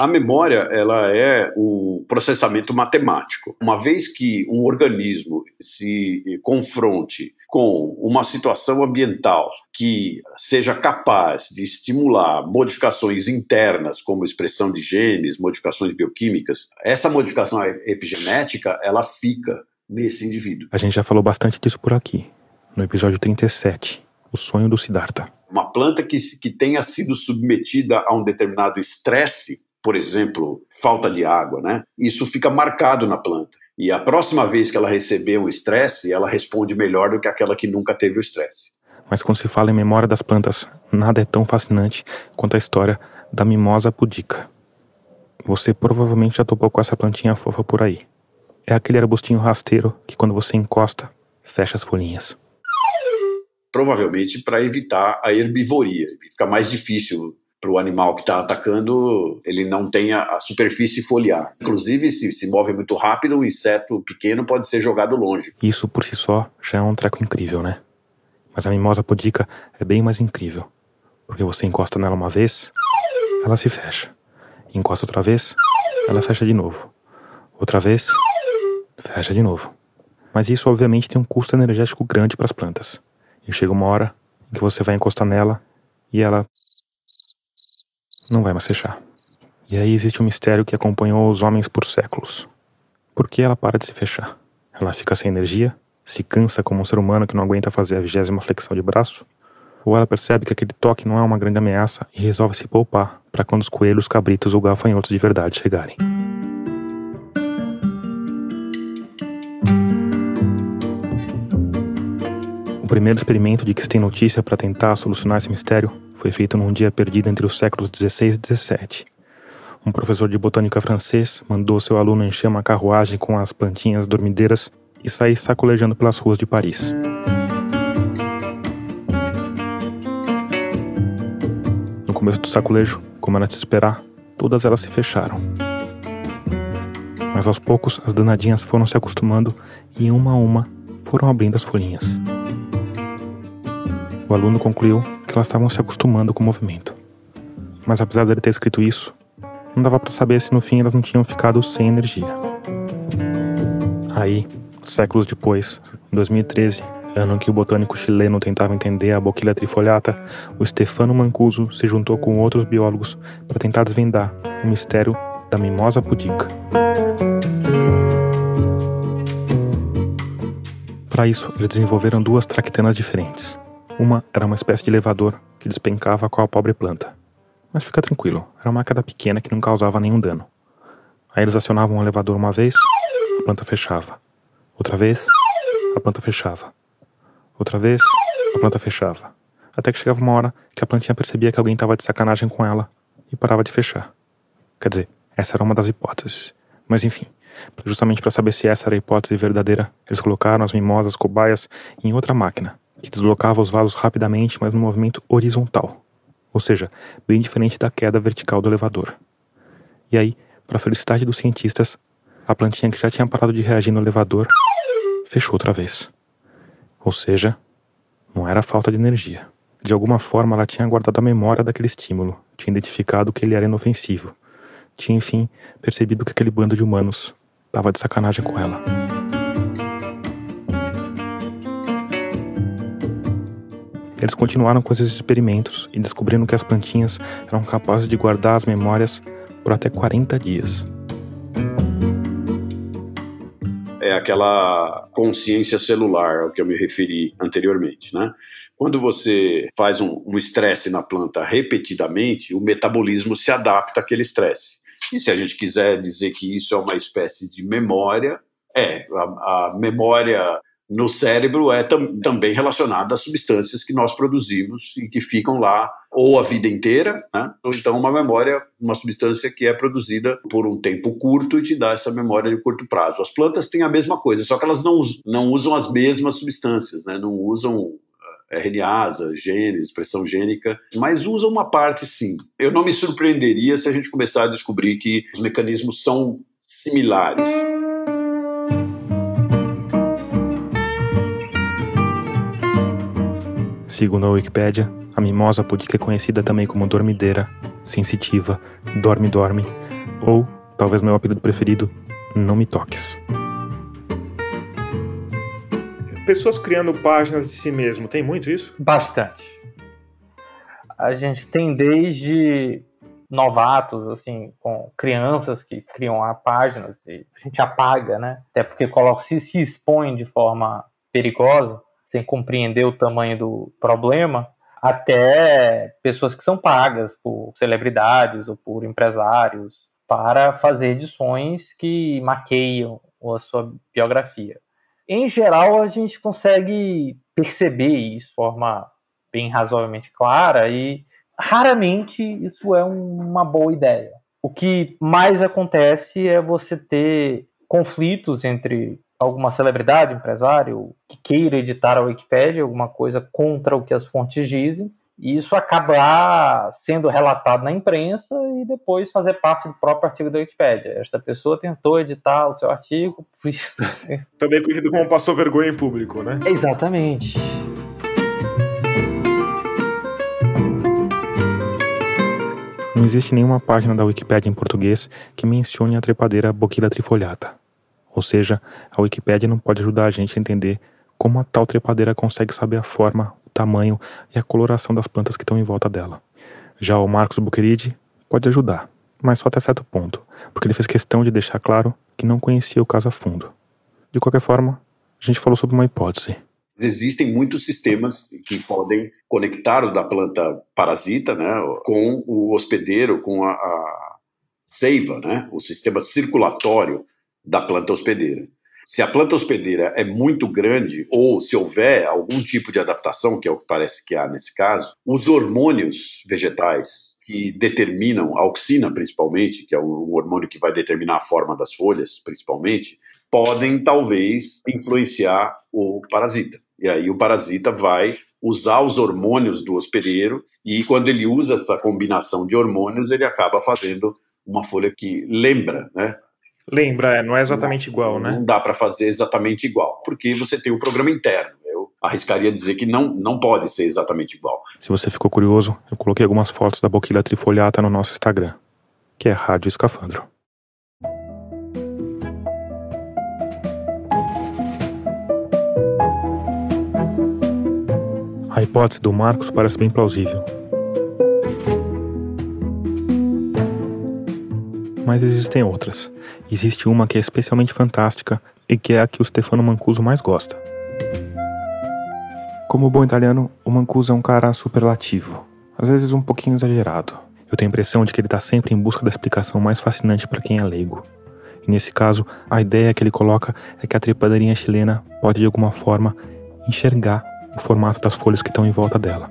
A memória, ela é um processamento matemático. Uma vez que um organismo se confronte com uma situação ambiental que seja capaz de estimular modificações internas, como expressão de genes, modificações bioquímicas, essa modificação epigenética, ela fica nesse indivíduo. A gente já falou bastante disso por aqui, no episódio 37, O Sonho do Siddhartha. Uma planta que tenha sido submetida a um determinado estresse, por exemplo, falta de água, né? Isso fica marcado na planta. E a próxima vez que ela receber um estresse, ela responde melhor do que aquela que nunca teve o estresse. Mas quando se fala em memória das plantas, nada é tão fascinante quanto a história da mimosa pudica. Você provavelmente já topou com essa plantinha fofa por aí. É aquele arbustinho rasteiro que, quando você encosta, fecha as folhinhas. Provavelmente para evitar a herbivoria. Fica mais difícil para o animal que está atacando, ele não tem a superfície foliar. Inclusive, se move muito rápido, um inseto pequeno pode ser jogado longe. Isso por si só já é um treco incrível, né? Mas a mimosa pudica é bem mais incrível, porque você encosta nela uma vez, ela se fecha. Encosta outra vez, ela fecha de novo. Outra vez, fecha de novo. Mas isso, obviamente, tem um custo energético grande para as plantas. E chega uma hora em que você vai encostar nela e ela não vai mais fechar. E aí existe um mistério que acompanhou os homens por séculos. Por que ela para de se fechar? Ela fica sem energia? Se cansa como um ser humano que não aguenta fazer a 20ª flexão de braço? Ou ela percebe que aquele toque não é uma grande ameaça e resolve se poupar para quando os coelhos, cabritos ou gafanhotos de verdade chegarem? O primeiro experimento de que se tem notícia para tentar solucionar esse mistério foi feito num dia perdido entre os séculos XVI e XVII. Um professor de botânica francês mandou seu aluno encher uma carruagem com as plantinhas dormideiras e sair sacolejando pelas ruas de Paris. No começo do sacolejo, como era de se esperar, todas elas se fecharam. Mas aos poucos, as danadinhas foram se acostumando e, uma a uma, foram abrindo as folhinhas. O aluno concluiu que elas estavam se acostumando com o movimento. Mas apesar dele ter escrito isso, não dava para saber se no fim elas não tinham ficado sem energia. Aí, séculos depois, em 2013, ano em que o botânico chileno tentava entender a Boquila trifoliata, o Stefano Mancuso se juntou com outros biólogos para tentar desvendar o mistério da mimosa pudica. Para isso, eles desenvolveram duas tractenas diferentes. Uma era uma espécie de elevador que despencava com a pobre planta. Mas fica tranquilo, era uma queda pequena que não causava nenhum dano. Aí eles acionavam o elevador uma vez, a planta fechava. Outra vez, a planta fechava. Outra vez, a planta fechava. Até que chegava uma hora que a plantinha percebia que alguém estava de sacanagem com ela e parava de fechar. Quer dizer, essa era uma das hipóteses. Mas enfim, justamente para saber se essa era a hipótese verdadeira, eles colocaram as mimosas cobaias em outra máquina, que deslocava os vasos rapidamente, mas num movimento horizontal, ou seja, bem diferente da queda vertical do elevador. E aí, para a felicidade dos cientistas, a plantinha que já tinha parado de reagir no elevador fechou outra vez. Ou seja, não era falta de energia. De alguma forma, ela tinha guardado a memória daquele estímulo, tinha identificado que ele era inofensivo, tinha, enfim, percebido que aquele bando de humanos estava de sacanagem com ela. Eles continuaram com esses experimentos e descobriram que as plantinhas eram capazes de guardar as memórias por até 40 dias. É aquela consciência celular ao que eu me referi anteriormente, né? Quando você faz um estresse na planta repetidamente, o metabolismo se adapta àquele estresse. E se a gente quiser dizer que isso é uma espécie de memória, a memória no cérebro é também relacionada às substâncias que nós produzimos e que ficam lá ou a vida inteira, né? Ou então uma memória, uma substância que é produzida por um tempo curto e te dá essa memória de curto prazo. As plantas têm a mesma coisa, só que elas não usam as mesmas substâncias, né? Não usam RNAs, genes, expressão gênica, mas usa uma parte sim. Eu não me surpreenderia se a gente começar a descobrir que os mecanismos são similares. Segundo a Wikipédia, a mimosa pudica é conhecida também como dormideira, sensitiva, dorme-dorme, ou, talvez meu apelido preferido, não me toques. Pessoas criando páginas de si mesmo, tem muito isso? Bastante. A gente tem desde novatos, assim, com crianças que criam páginas, e a gente apaga, né? Até porque coloca, se expõe de forma perigosa, sem compreender o tamanho do problema, até pessoas que são pagas por celebridades ou por empresários para fazer edições que maqueiam a sua biografia. Em geral, a gente consegue perceber isso de forma bem razoavelmente clara e raramente isso é uma boa ideia. O que mais acontece é você ter conflitos entre alguma celebridade, empresário, que queira editar a Wikipédia, alguma coisa contra o que as fontes dizem, e isso acaba sendo relatado na imprensa e depois fazer parte do próprio artigo da Wikipédia. Esta pessoa tentou editar o seu artigo. Também conhecido como passou vergonha em público, né? Exatamente. Não existe nenhuma página da Wikipédia em português que mencione a trepadeira Boquila trifoliata. Ou seja, a Wikipédia não pode ajudar a gente a entender como a tal trepadeira consegue saber a forma, o tamanho e a coloração das plantas que estão em volta dela. Já o Marcos Buckeridge pode ajudar, mas só até certo ponto, porque ele fez questão de deixar claro que não conhecia o caso a fundo. De qualquer forma, a gente falou sobre uma hipótese. Existem muitos sistemas que podem conectar o da planta parasita, né, com o hospedeiro, com a seiva, né, o sistema circulatório da planta hospedeira. Se a planta hospedeira é muito grande ou se houver algum tipo de adaptação, que é o que parece que há nesse caso, os hormônios vegetais que determinam, a auxina principalmente, que é um hormônio que vai determinar a forma das folhas principalmente, podem talvez influenciar o parasita. E aí o parasita vai usar os hormônios do hospedeiro e quando ele usa essa combinação de hormônios, ele acaba fazendo uma folha que lembra, né? Lembra, não é exatamente igual, né? Não dá para fazer exatamente igual, porque você tem um programa interno. Eu arriscaria dizer que não pode ser exatamente igual. Se você ficou curioso, eu coloquei algumas fotos da Boquila trifoliata no nosso Instagram, que é Rádio Escafandro. A hipótese do Marcos parece bem plausível. Mas existem outras. Existe uma que é especialmente fantástica e que é a que o Stefano Mancuso mais gosta. Como bom italiano, o Mancuso é um cara superlativo, às vezes um pouquinho exagerado. Eu tenho a impressão de que ele está sempre em busca da explicação mais fascinante para quem é leigo. E nesse caso, a ideia que ele coloca é que a trepadeirinha chilena pode de alguma forma enxergar o formato das folhas que estão em volta dela.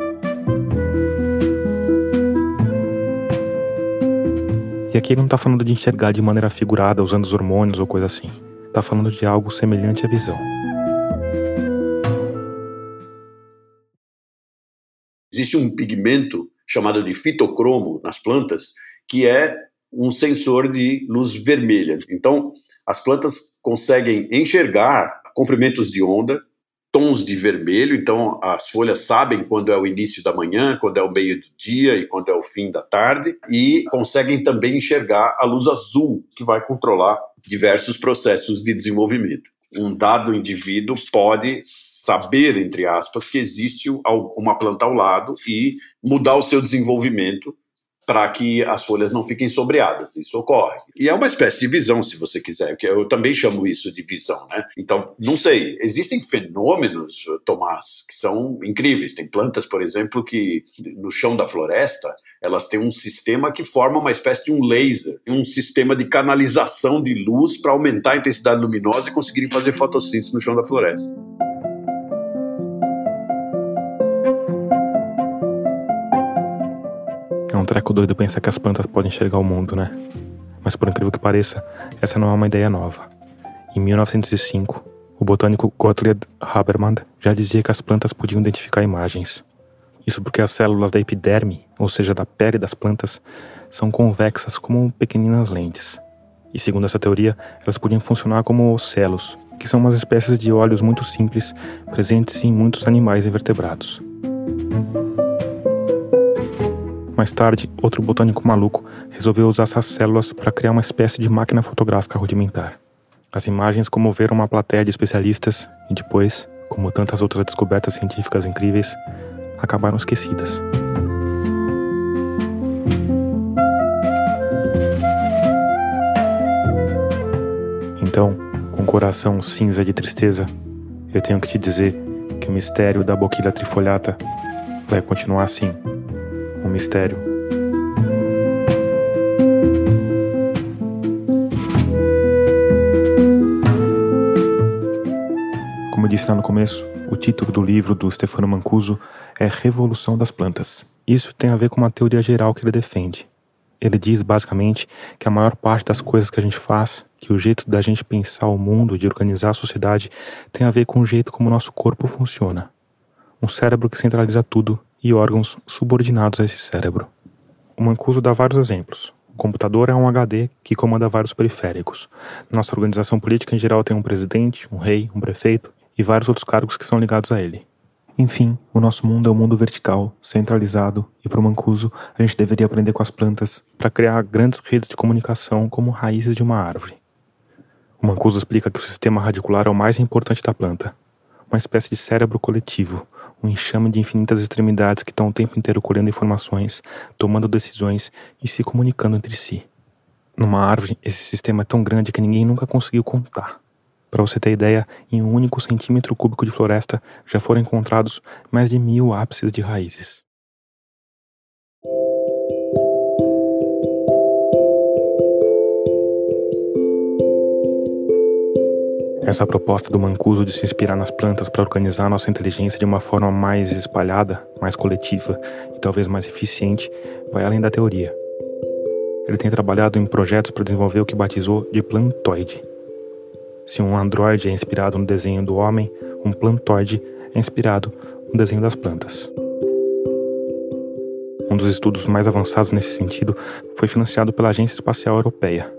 E aqui ele não está falando de enxergar de maneira figurada, usando os hormônios ou coisa assim. Está falando de algo semelhante à visão. Existe um pigmento chamado de fitocromo nas plantas, que é um sensor de luz vermelha. Então, as plantas conseguem enxergar comprimentos de onda, tons de vermelho, então as folhas sabem quando é o início da manhã, quando é o meio do dia e quando é o fim da tarde, e conseguem também enxergar a luz azul, que vai controlar diversos processos de desenvolvimento. Um dado indivíduo pode saber, entre aspas, que existe uma planta ao lado e mudar o seu desenvolvimento para que as folhas não fiquem sombreadas. Isso ocorre. E é uma espécie de visão, se você quiser, que eu também chamo isso de visão, né? Então, não sei, existem fenômenos, Tomás, que são incríveis. Tem plantas, por exemplo, que no chão da floresta, elas têm um sistema que forma uma espécie de um laser, um sistema de canalização de luz para aumentar a intensidade luminosa e conseguirem fazer fotossíntese no chão da floresta. É um treco doido pensar que as plantas podem enxergar o mundo, né? Mas por incrível que pareça, essa não é uma ideia nova. Em 1905, O botânico Gottlieb Habermann já dizia que as plantas podiam identificar imagens. Isso porque as células da epiderme, ou seja, da pele das plantas, são convexas como pequeninas lentes. E segundo essa teoria, elas podiam funcionar como ocelos, que são umas espécies de olhos muito simples, presentes em muitos animais invertebrados. Mais tarde, outro botânico maluco resolveu usar essas células para criar uma espécie de máquina fotográfica rudimentar. As imagens comoveram uma plateia de especialistas e depois, como tantas outras descobertas científicas incríveis, acabaram esquecidas. Então, com o coração cinza de tristeza, eu tenho que te dizer que o mistério da Boquila trifoliata vai continuar assim, um mistério. Como eu disse lá no começo, o título do livro do Stefano Mancuso é A Revolução das Plantas. Isso tem a ver com uma teoria geral que ele defende. Ele diz, basicamente, que a maior parte das coisas que a gente faz, que o jeito da gente pensar o mundo, de organizar a sociedade, tem a ver com o jeito como o nosso corpo funciona. Um cérebro que centraliza tudo e órgãos subordinados a esse cérebro. O Mancuso dá vários exemplos. O computador é um HD que comanda vários periféricos. Nossa organização política, em geral, tem um presidente, um rei, um prefeito e vários outros cargos que são ligados a ele. Enfim, o nosso mundo é um mundo vertical, centralizado, e para o Mancuso, a gente deveria aprender com as plantas para criar grandes redes de comunicação como raízes de uma árvore. O Mancuso explica que o sistema radicular é o mais importante da planta, uma espécie de cérebro coletivo, um enxame de infinitas extremidades que estão o tempo inteiro colhendo informações, tomando decisões e se comunicando entre si. Numa árvore, esse sistema é tão grande que ninguém nunca conseguiu contar. Para você ter ideia, em um único centímetro cúbico de floresta já foram encontrados mais de 1000 ápices de raízes. Essa proposta do Mancuso de se inspirar nas plantas para organizar nossa inteligência de uma forma mais espalhada, mais coletiva e talvez mais eficiente, vai além da teoria. Ele tem trabalhado em projetos para desenvolver o que batizou de plantoide. Se um androide é inspirado no desenho do homem, um plantoide é inspirado no desenho das plantas. Um dos estudos mais avançados nesse sentido foi financiado pela Agência Espacial Europeia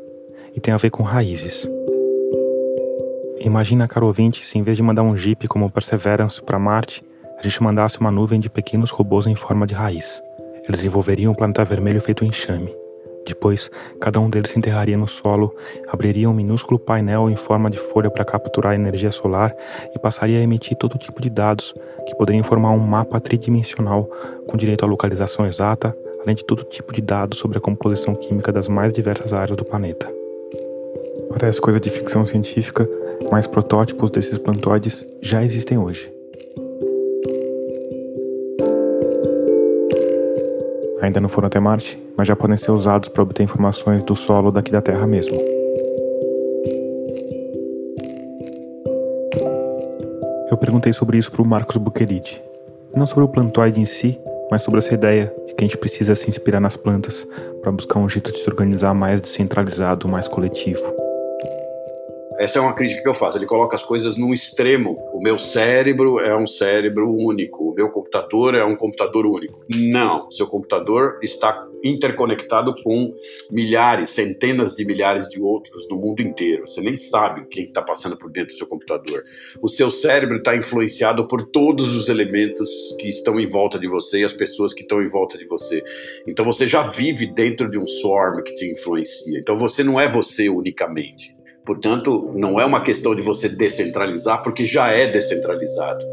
e tem a ver com raízes. Imagina, caro ouvinte, se em vez de mandar um Jeep como o Perseverance para Marte, a gente mandasse uma nuvem de pequenos robôs em forma de raiz. Eles envolveriam um planeta vermelho feito em enxame. Depois, cada um deles se enterraria no solo, abriria um minúsculo painel em forma de folha para capturar a energia solar e passaria a emitir todo tipo de dados que poderiam formar um mapa tridimensional com direito à localização exata, além de todo tipo de dados sobre a composição química das mais diversas áreas do planeta. Parece coisa de ficção científica, mas protótipos desses plantoides já existem hoje. Ainda não foram até Marte, mas já podem ser usados para obter informações do solo daqui da Terra mesmo. Eu perguntei sobre isso para o Marcos Buckeridge. Não sobre o plantoide em si, mas sobre essa ideia de que a gente precisa se inspirar nas plantas para buscar um jeito de se organizar mais descentralizado, mais coletivo. Essa é uma crítica que eu faço, ele coloca as coisas num extremo. O meu cérebro é um cérebro único, o meu computador é um computador único. Não, seu computador está interconectado com milhares, centenas de milhares de outros no mundo inteiro. Você nem sabe quem está passando por dentro do seu computador. O seu cérebro está influenciado por todos os elementos que estão em volta de você e as pessoas que estão em volta de você. Então você já vive dentro de um swarm que te influencia. Então você não é você unicamente. Portanto, não é uma questão de você descentralizar, porque já é descentralizado.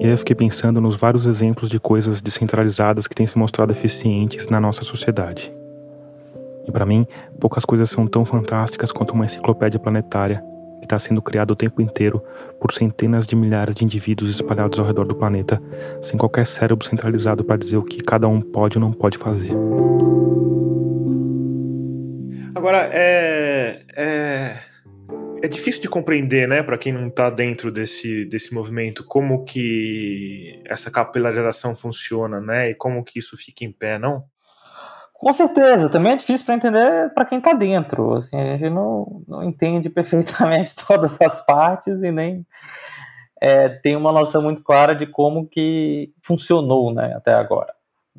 E aí eu fiquei pensando nos vários exemplos de coisas descentralizadas que têm se mostrado eficientes na nossa sociedade. E para mim, poucas coisas são tão fantásticas quanto uma enciclopédia planetária que está sendo criada o tempo inteiro por centenas de milhares de indivíduos espalhados ao redor do planeta, sem qualquer cérebro centralizado para dizer o que cada um pode ou não pode fazer. Agora, é difícil de compreender, né, para quem não está dentro desse movimento, como que essa capilarização funciona, né, e como que isso fica em pé, não? Com certeza, também é difícil para entender para quem está dentro, assim, a gente não entende perfeitamente todas as partes e nem tem uma noção muito clara de como que funcionou, né, até agora.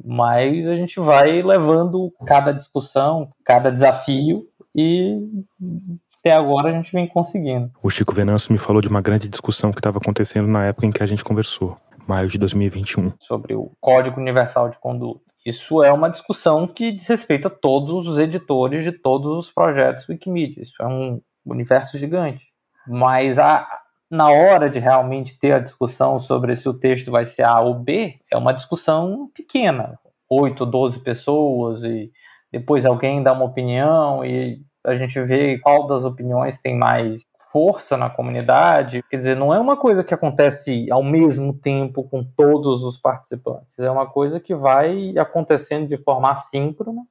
Mas a gente vai levando cada discussão, cada desafio e até agora a gente vem conseguindo. O Chico Venâncio me falou de uma grande discussão que estava acontecendo na época em que a gente conversou, maio de 2021. Sobre o Código Universal de Conduta. Isso é uma discussão que diz respeito a todos os editores de todos os projetos Wikimedia. Isso é um universo gigante. Mas na hora de realmente ter a discussão sobre se o texto vai ser A ou B, é uma discussão pequena. 8, 12 pessoas e depois alguém dá uma opinião e a gente vê qual das opiniões tem mais força na comunidade. Quer dizer, não é uma coisa que acontece ao mesmo tempo com todos os participantes, é uma coisa que vai acontecendo de forma assíncrona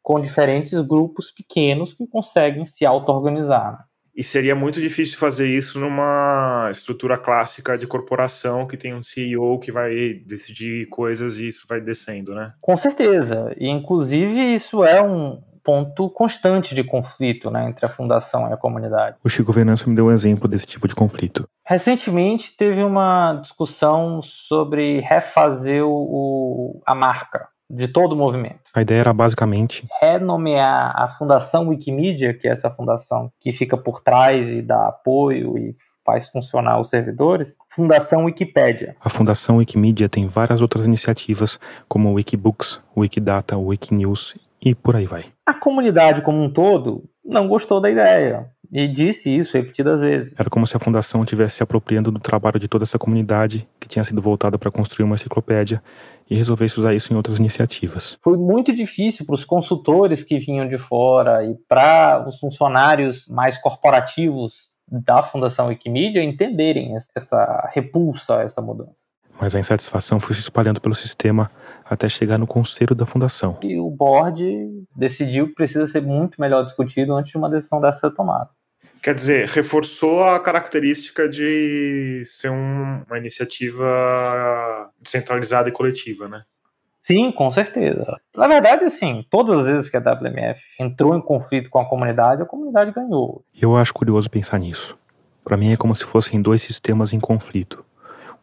com diferentes grupos pequenos que conseguem se auto-organizar. E seria muito difícil fazer isso numa estrutura clássica de corporação que tem um CEO que vai decidir coisas e isso vai descendo, né? Com certeza, e inclusive isso é um ponto constante de conflito, né, entre a fundação e a comunidade. O Chico Venâncio me deu um exemplo desse tipo de conflito. Recentemente teve uma discussão sobre refazer a marca de todo o movimento. A ideia era basicamente renomear a Fundação Wikimedia, que é essa fundação que fica por trás e dá apoio e faz funcionar os servidores, Fundação Wikipédia. A Fundação Wikimedia tem várias outras iniciativas, como o Wikibooks, o Wikidata, o Wikinews e por aí vai. A comunidade como um todo não gostou da ideia e disse isso repetidas vezes. Era como se a fundação estivesse se apropriando do trabalho de toda essa comunidade que tinha sido voltada para construir uma enciclopédia e resolvesse usar isso em outras iniciativas. Foi muito difícil para os consultores que vinham de fora e para os funcionários mais corporativos da Fundação Wikimedia entenderem essa repulsa, essa mudança. Mas a insatisfação foi se espalhando pelo sistema até chegar no conselho da fundação. E o board decidiu que precisa ser muito melhor discutido antes de uma decisão dessa ser tomada. Quer dizer, reforçou a característica de ser uma iniciativa centralizada e coletiva, né? Sim, com certeza. Na verdade, assim, todas as vezes que a WMF entrou em conflito com a comunidade ganhou. Eu acho curioso pensar nisso. Para mim é como se fossem dois sistemas em conflito.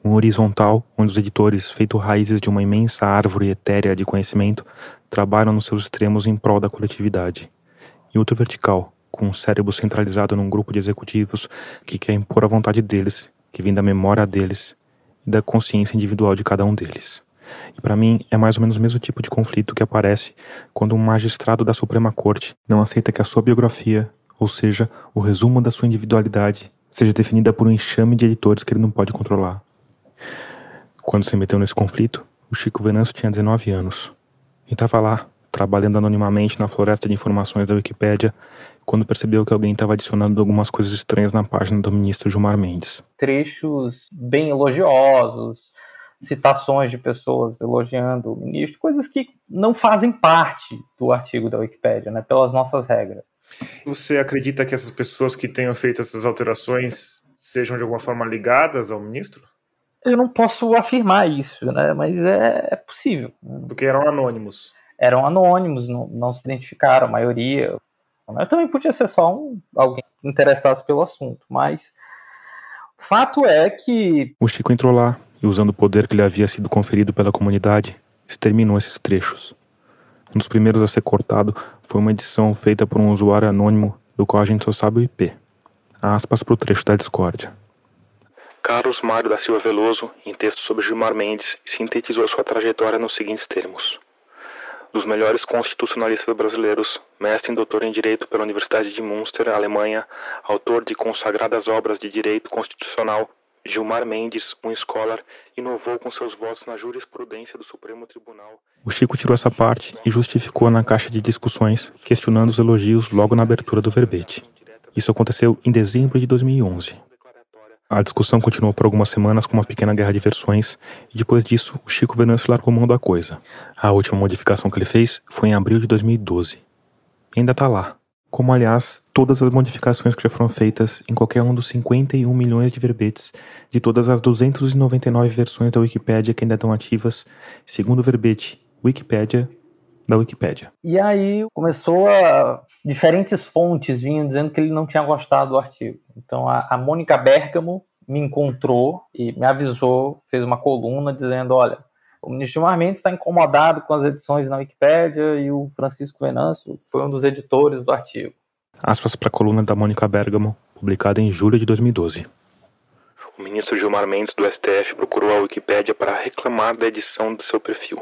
Um horizontal, onde os editores, feito raízes de uma imensa árvore etérea de conhecimento, trabalham nos seus extremos em prol da coletividade. E outro vertical, com um cérebro centralizado num grupo de executivos que quer impor a vontade deles, que vem da memória deles e da consciência individual de cada um deles. E para mim é mais ou menos o mesmo tipo de conflito que aparece quando um magistrado da Suprema Corte não aceita que a sua biografia, ou seja, o resumo da sua individualidade, seja definida por um enxame de editores que ele não pode controlar. Quando se meteu nesse conflito, o Chico Venâncio tinha 19 anos e estava lá, trabalhando anonimamente na floresta de informações da Wikipédia, quando percebeu que alguém estava adicionando algumas coisas estranhas na página do ministro Gilmar Mendes. Trechos bem elogiosos, citações de pessoas elogiando o ministro, coisas que não fazem parte do artigo da Wikipédia, né, pelas nossas regras. Você acredita que essas pessoas que tenham feito essas alterações sejam de alguma forma ligadas ao ministro? Eu não posso afirmar isso, né? Mas é possível. Porque eram anônimos. Eram anônimos, não se identificaram, a maioria. Eu também podia ser só alguém que interessasse pelo assunto, mas o fato é que... O Chico entrou lá e, usando o poder que lhe havia sido conferido pela comunidade, exterminou esses trechos. Um dos primeiros a ser cortado foi uma edição feita por um usuário anônimo, do qual a gente só sabe o IP. Aspas para o trecho da discórdia. Carlos Mário da Silva Veloso, em texto sobre Gilmar Mendes, sintetizou sua trajetória nos seguintes termos. Dos melhores constitucionalistas brasileiros, mestre e doutor em Direito pela Universidade de Münster, Alemanha, autor de consagradas obras de Direito Constitucional, Gilmar Mendes, um scholar, inovou com seus votos na jurisprudência do Supremo Tribunal... O Chico tirou essa parte e justificou na caixa de discussões, questionando os elogios logo na abertura do verbete. Isso aconteceu em dezembro de 2011. A discussão continuou por algumas semanas com uma pequena guerra de versões e depois disso o Chico Venâncio largou mão da coisa. A última modificação que ele fez foi em abril de 2012. E ainda está lá. Como, aliás, todas as modificações que já foram feitas em qualquer um dos 51 milhões de verbetes de todas as 299 versões da Wikipédia que ainda estão ativas, segundo o verbete Wikipédia, da Wikipédia. E aí começou a diferentes fontes vinham dizendo que ele não tinha gostado do artigo. Então a Mônica Bergamo me encontrou e me avisou, fez uma coluna dizendo, olha, o ministro Gilmar Mendes está incomodado com as edições na Wikipédia e o Francisco Venâncio foi um dos editores do artigo. Aspas para a coluna da Mônica Bergamo, publicada em julho de 2012. O ministro Gilmar Mendes do STF procurou a Wikipédia para reclamar da edição de seu perfil.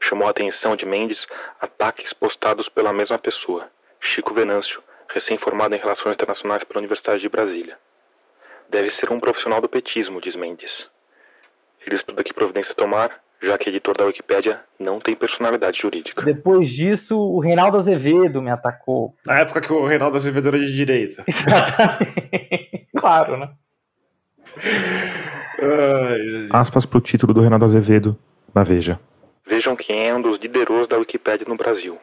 Chamou a atenção de Mendes ataques postados pela mesma pessoa, Chico Venâncio, recém-formado em Relações Internacionais pela Universidade de Brasília. Deve ser um profissional do petismo, diz Mendes. Ele estuda que providência tomar, já que editor da Wikipédia não tem personalidade jurídica. Depois disso, o Reinaldo Azevedo me atacou. Na época que o Reinaldo Azevedo era de direita. Exatamente. Claro, né? Aspas pro título do Reinaldo Azevedo, na Veja. Vejam quem é um dos lideros da Wikipédia no Brasil.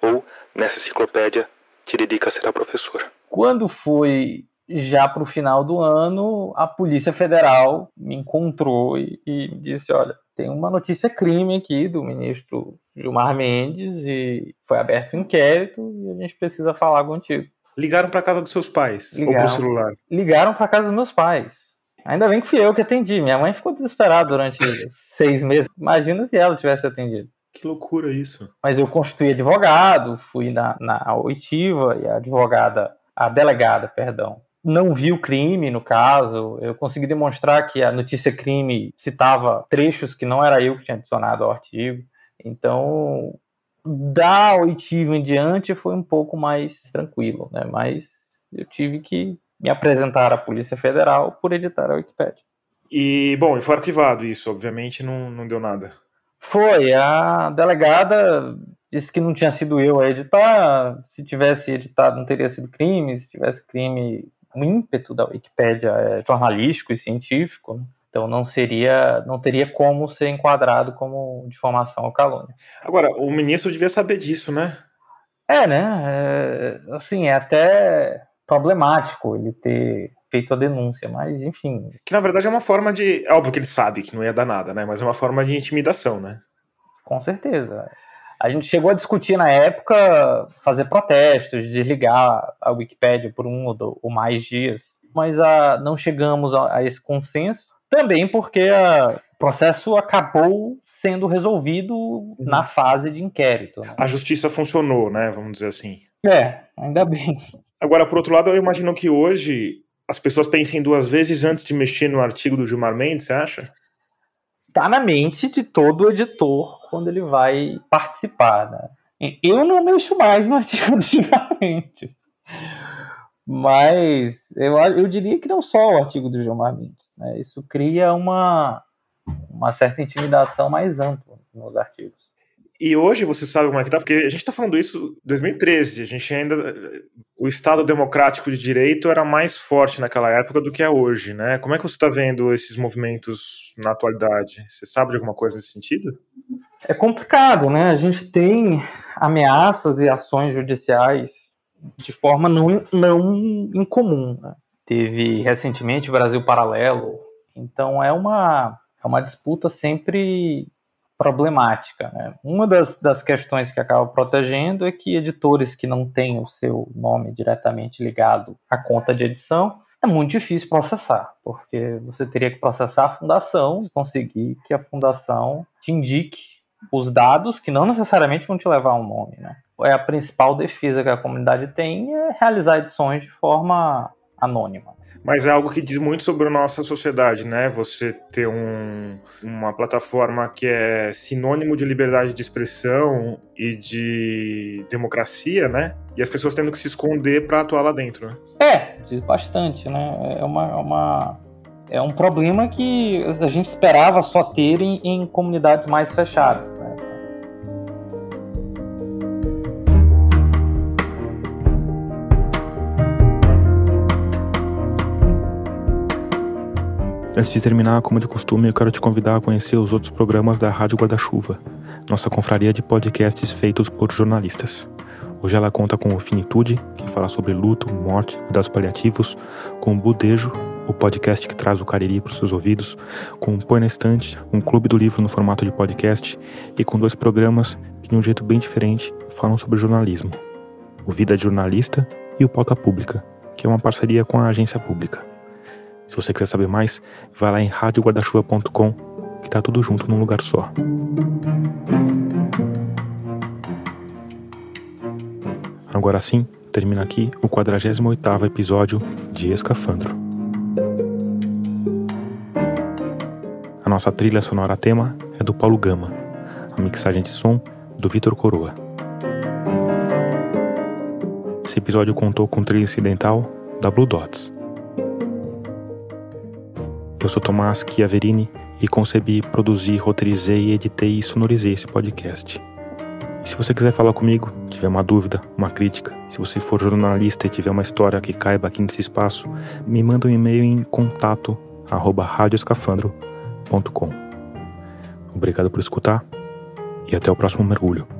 Ou, nessa enciclopédia, Tiririca será professor. Quando foi já pro final do ano, a Polícia Federal me encontrou e disse, olha, tem uma notícia crime aqui do ministro Gilmar Mendes e foi aberto um inquérito e a gente precisa falar contigo. Ligaram para casa dos seus pais? Ou pro celular? Ligaram para casa dos meus pais. Ainda bem que fui eu que atendi. Minha mãe ficou desesperada durante 6 meses. Imagina se ela tivesse atendido. Que loucura isso. Mas eu constituí advogado, fui na oitiva e a delegada, não viu o crime, no caso. Eu consegui demonstrar que a notícia crime citava trechos que não era eu que tinha adicionado ao artigo. Então, da oitiva em diante, foi um pouco mais tranquilo, né? Mas eu tive que me apresentar à Polícia Federal por editar a Wikipédia. E, bom, foi arquivado isso, obviamente não deu nada. Foi, a delegada disse que não tinha sido eu a editar, se tivesse editado não teria sido crime, se tivesse crime... O ímpeto da Wikipédia é jornalístico e científico, né? Então não teria como ser enquadrado como difamação ou calúnia. Agora, o ministro devia saber disso, né? É, né? É até problemático ele ter feito a denúncia, mas enfim... Que na verdade é uma forma de... Óbvio que ele sabe que não ia dar nada, né? Mas é uma forma de intimidação, né? Com certeza. A gente chegou a discutir na época fazer protestos, desligar a Wikipédia por um ou mais dias, mas não chegamos a esse consenso, também porque o processo acabou sendo resolvido na fase de inquérito. Né? A justiça funcionou, né? Vamos dizer assim. É, ainda bem. Agora, por outro lado, eu imagino que hoje as pessoas pensem 2 vezes antes de mexer no artigo do Gilmar Mendes, você acha? Está na mente de todo editor quando ele vai participar, né? Eu não mexo mais no artigo do Gilmar Mendes, mas eu diria que não só o artigo do Gilmar Mendes, né? Isso cria uma certa intimidação mais ampla nos artigos. E hoje você sabe como é que tá, porque a gente está falando isso em 2013, o Estado Democrático de Direito era mais forte naquela época do que é hoje, né? Como é que você está vendo esses movimentos na atualidade? Você sabe de alguma coisa nesse sentido? É complicado, né? A gente tem ameaças e ações judiciais de forma não incomum, né? Teve recentemente o Brasil Paralelo, então é uma disputa sempre... problemática, né? Uma das questões que acaba protegendo é que editores que não têm o seu nome diretamente ligado à conta de edição é muito difícil processar, porque você teria que processar a fundação e conseguir que a fundação te indique os dados que não necessariamente vão te levar a um nome, né? É a principal defesa que a comunidade tem, é realizar edições de forma anônima. Mas é algo que diz muito sobre a nossa sociedade, né? Você ter uma plataforma que é sinônimo de liberdade de expressão e de democracia, né? E as pessoas tendo que se esconder para atuar lá dentro, né? É, diz bastante, né? É um problema que a gente esperava só ter em comunidades mais fechadas, né? Antes de terminar, como de costume, eu quero te convidar a conhecer os outros programas da Rádio Guarda-Chuva, nossa confraria de podcasts feitos por jornalistas. Hoje ela conta com o Finitude, que fala sobre luto, morte, cuidados paliativos, com o Budejo, o podcast que traz o Cariri para os seus ouvidos, com o Põe na Estante, um clube do livro no formato de podcast, e com 2 programas que de um jeito bem diferente falam sobre jornalismo, o Vida de Jornalista e o Pauta Pública, que é uma parceria com a agência pública. Se você quiser saber mais, vai lá em radioguardachuva.com, que está tudo junto num lugar só. Agora sim, termina aqui o 48º episódio de Escafandro. A nossa trilha sonora tema é do Paulo Gama, a mixagem de som do Vitor Coroa. Esse episódio contou com trilha incidental da Blue Dots. Eu sou Tomás Chiaverini e concebi, produzi, roteirizei, editei e sonorizei esse podcast. E se você quiser falar comigo, tiver uma dúvida, uma crítica, se você for jornalista e tiver uma história que caiba aqui nesse espaço, me manda um e-mail em contato@radioscafandro.com. Obrigado por escutar e até o próximo mergulho.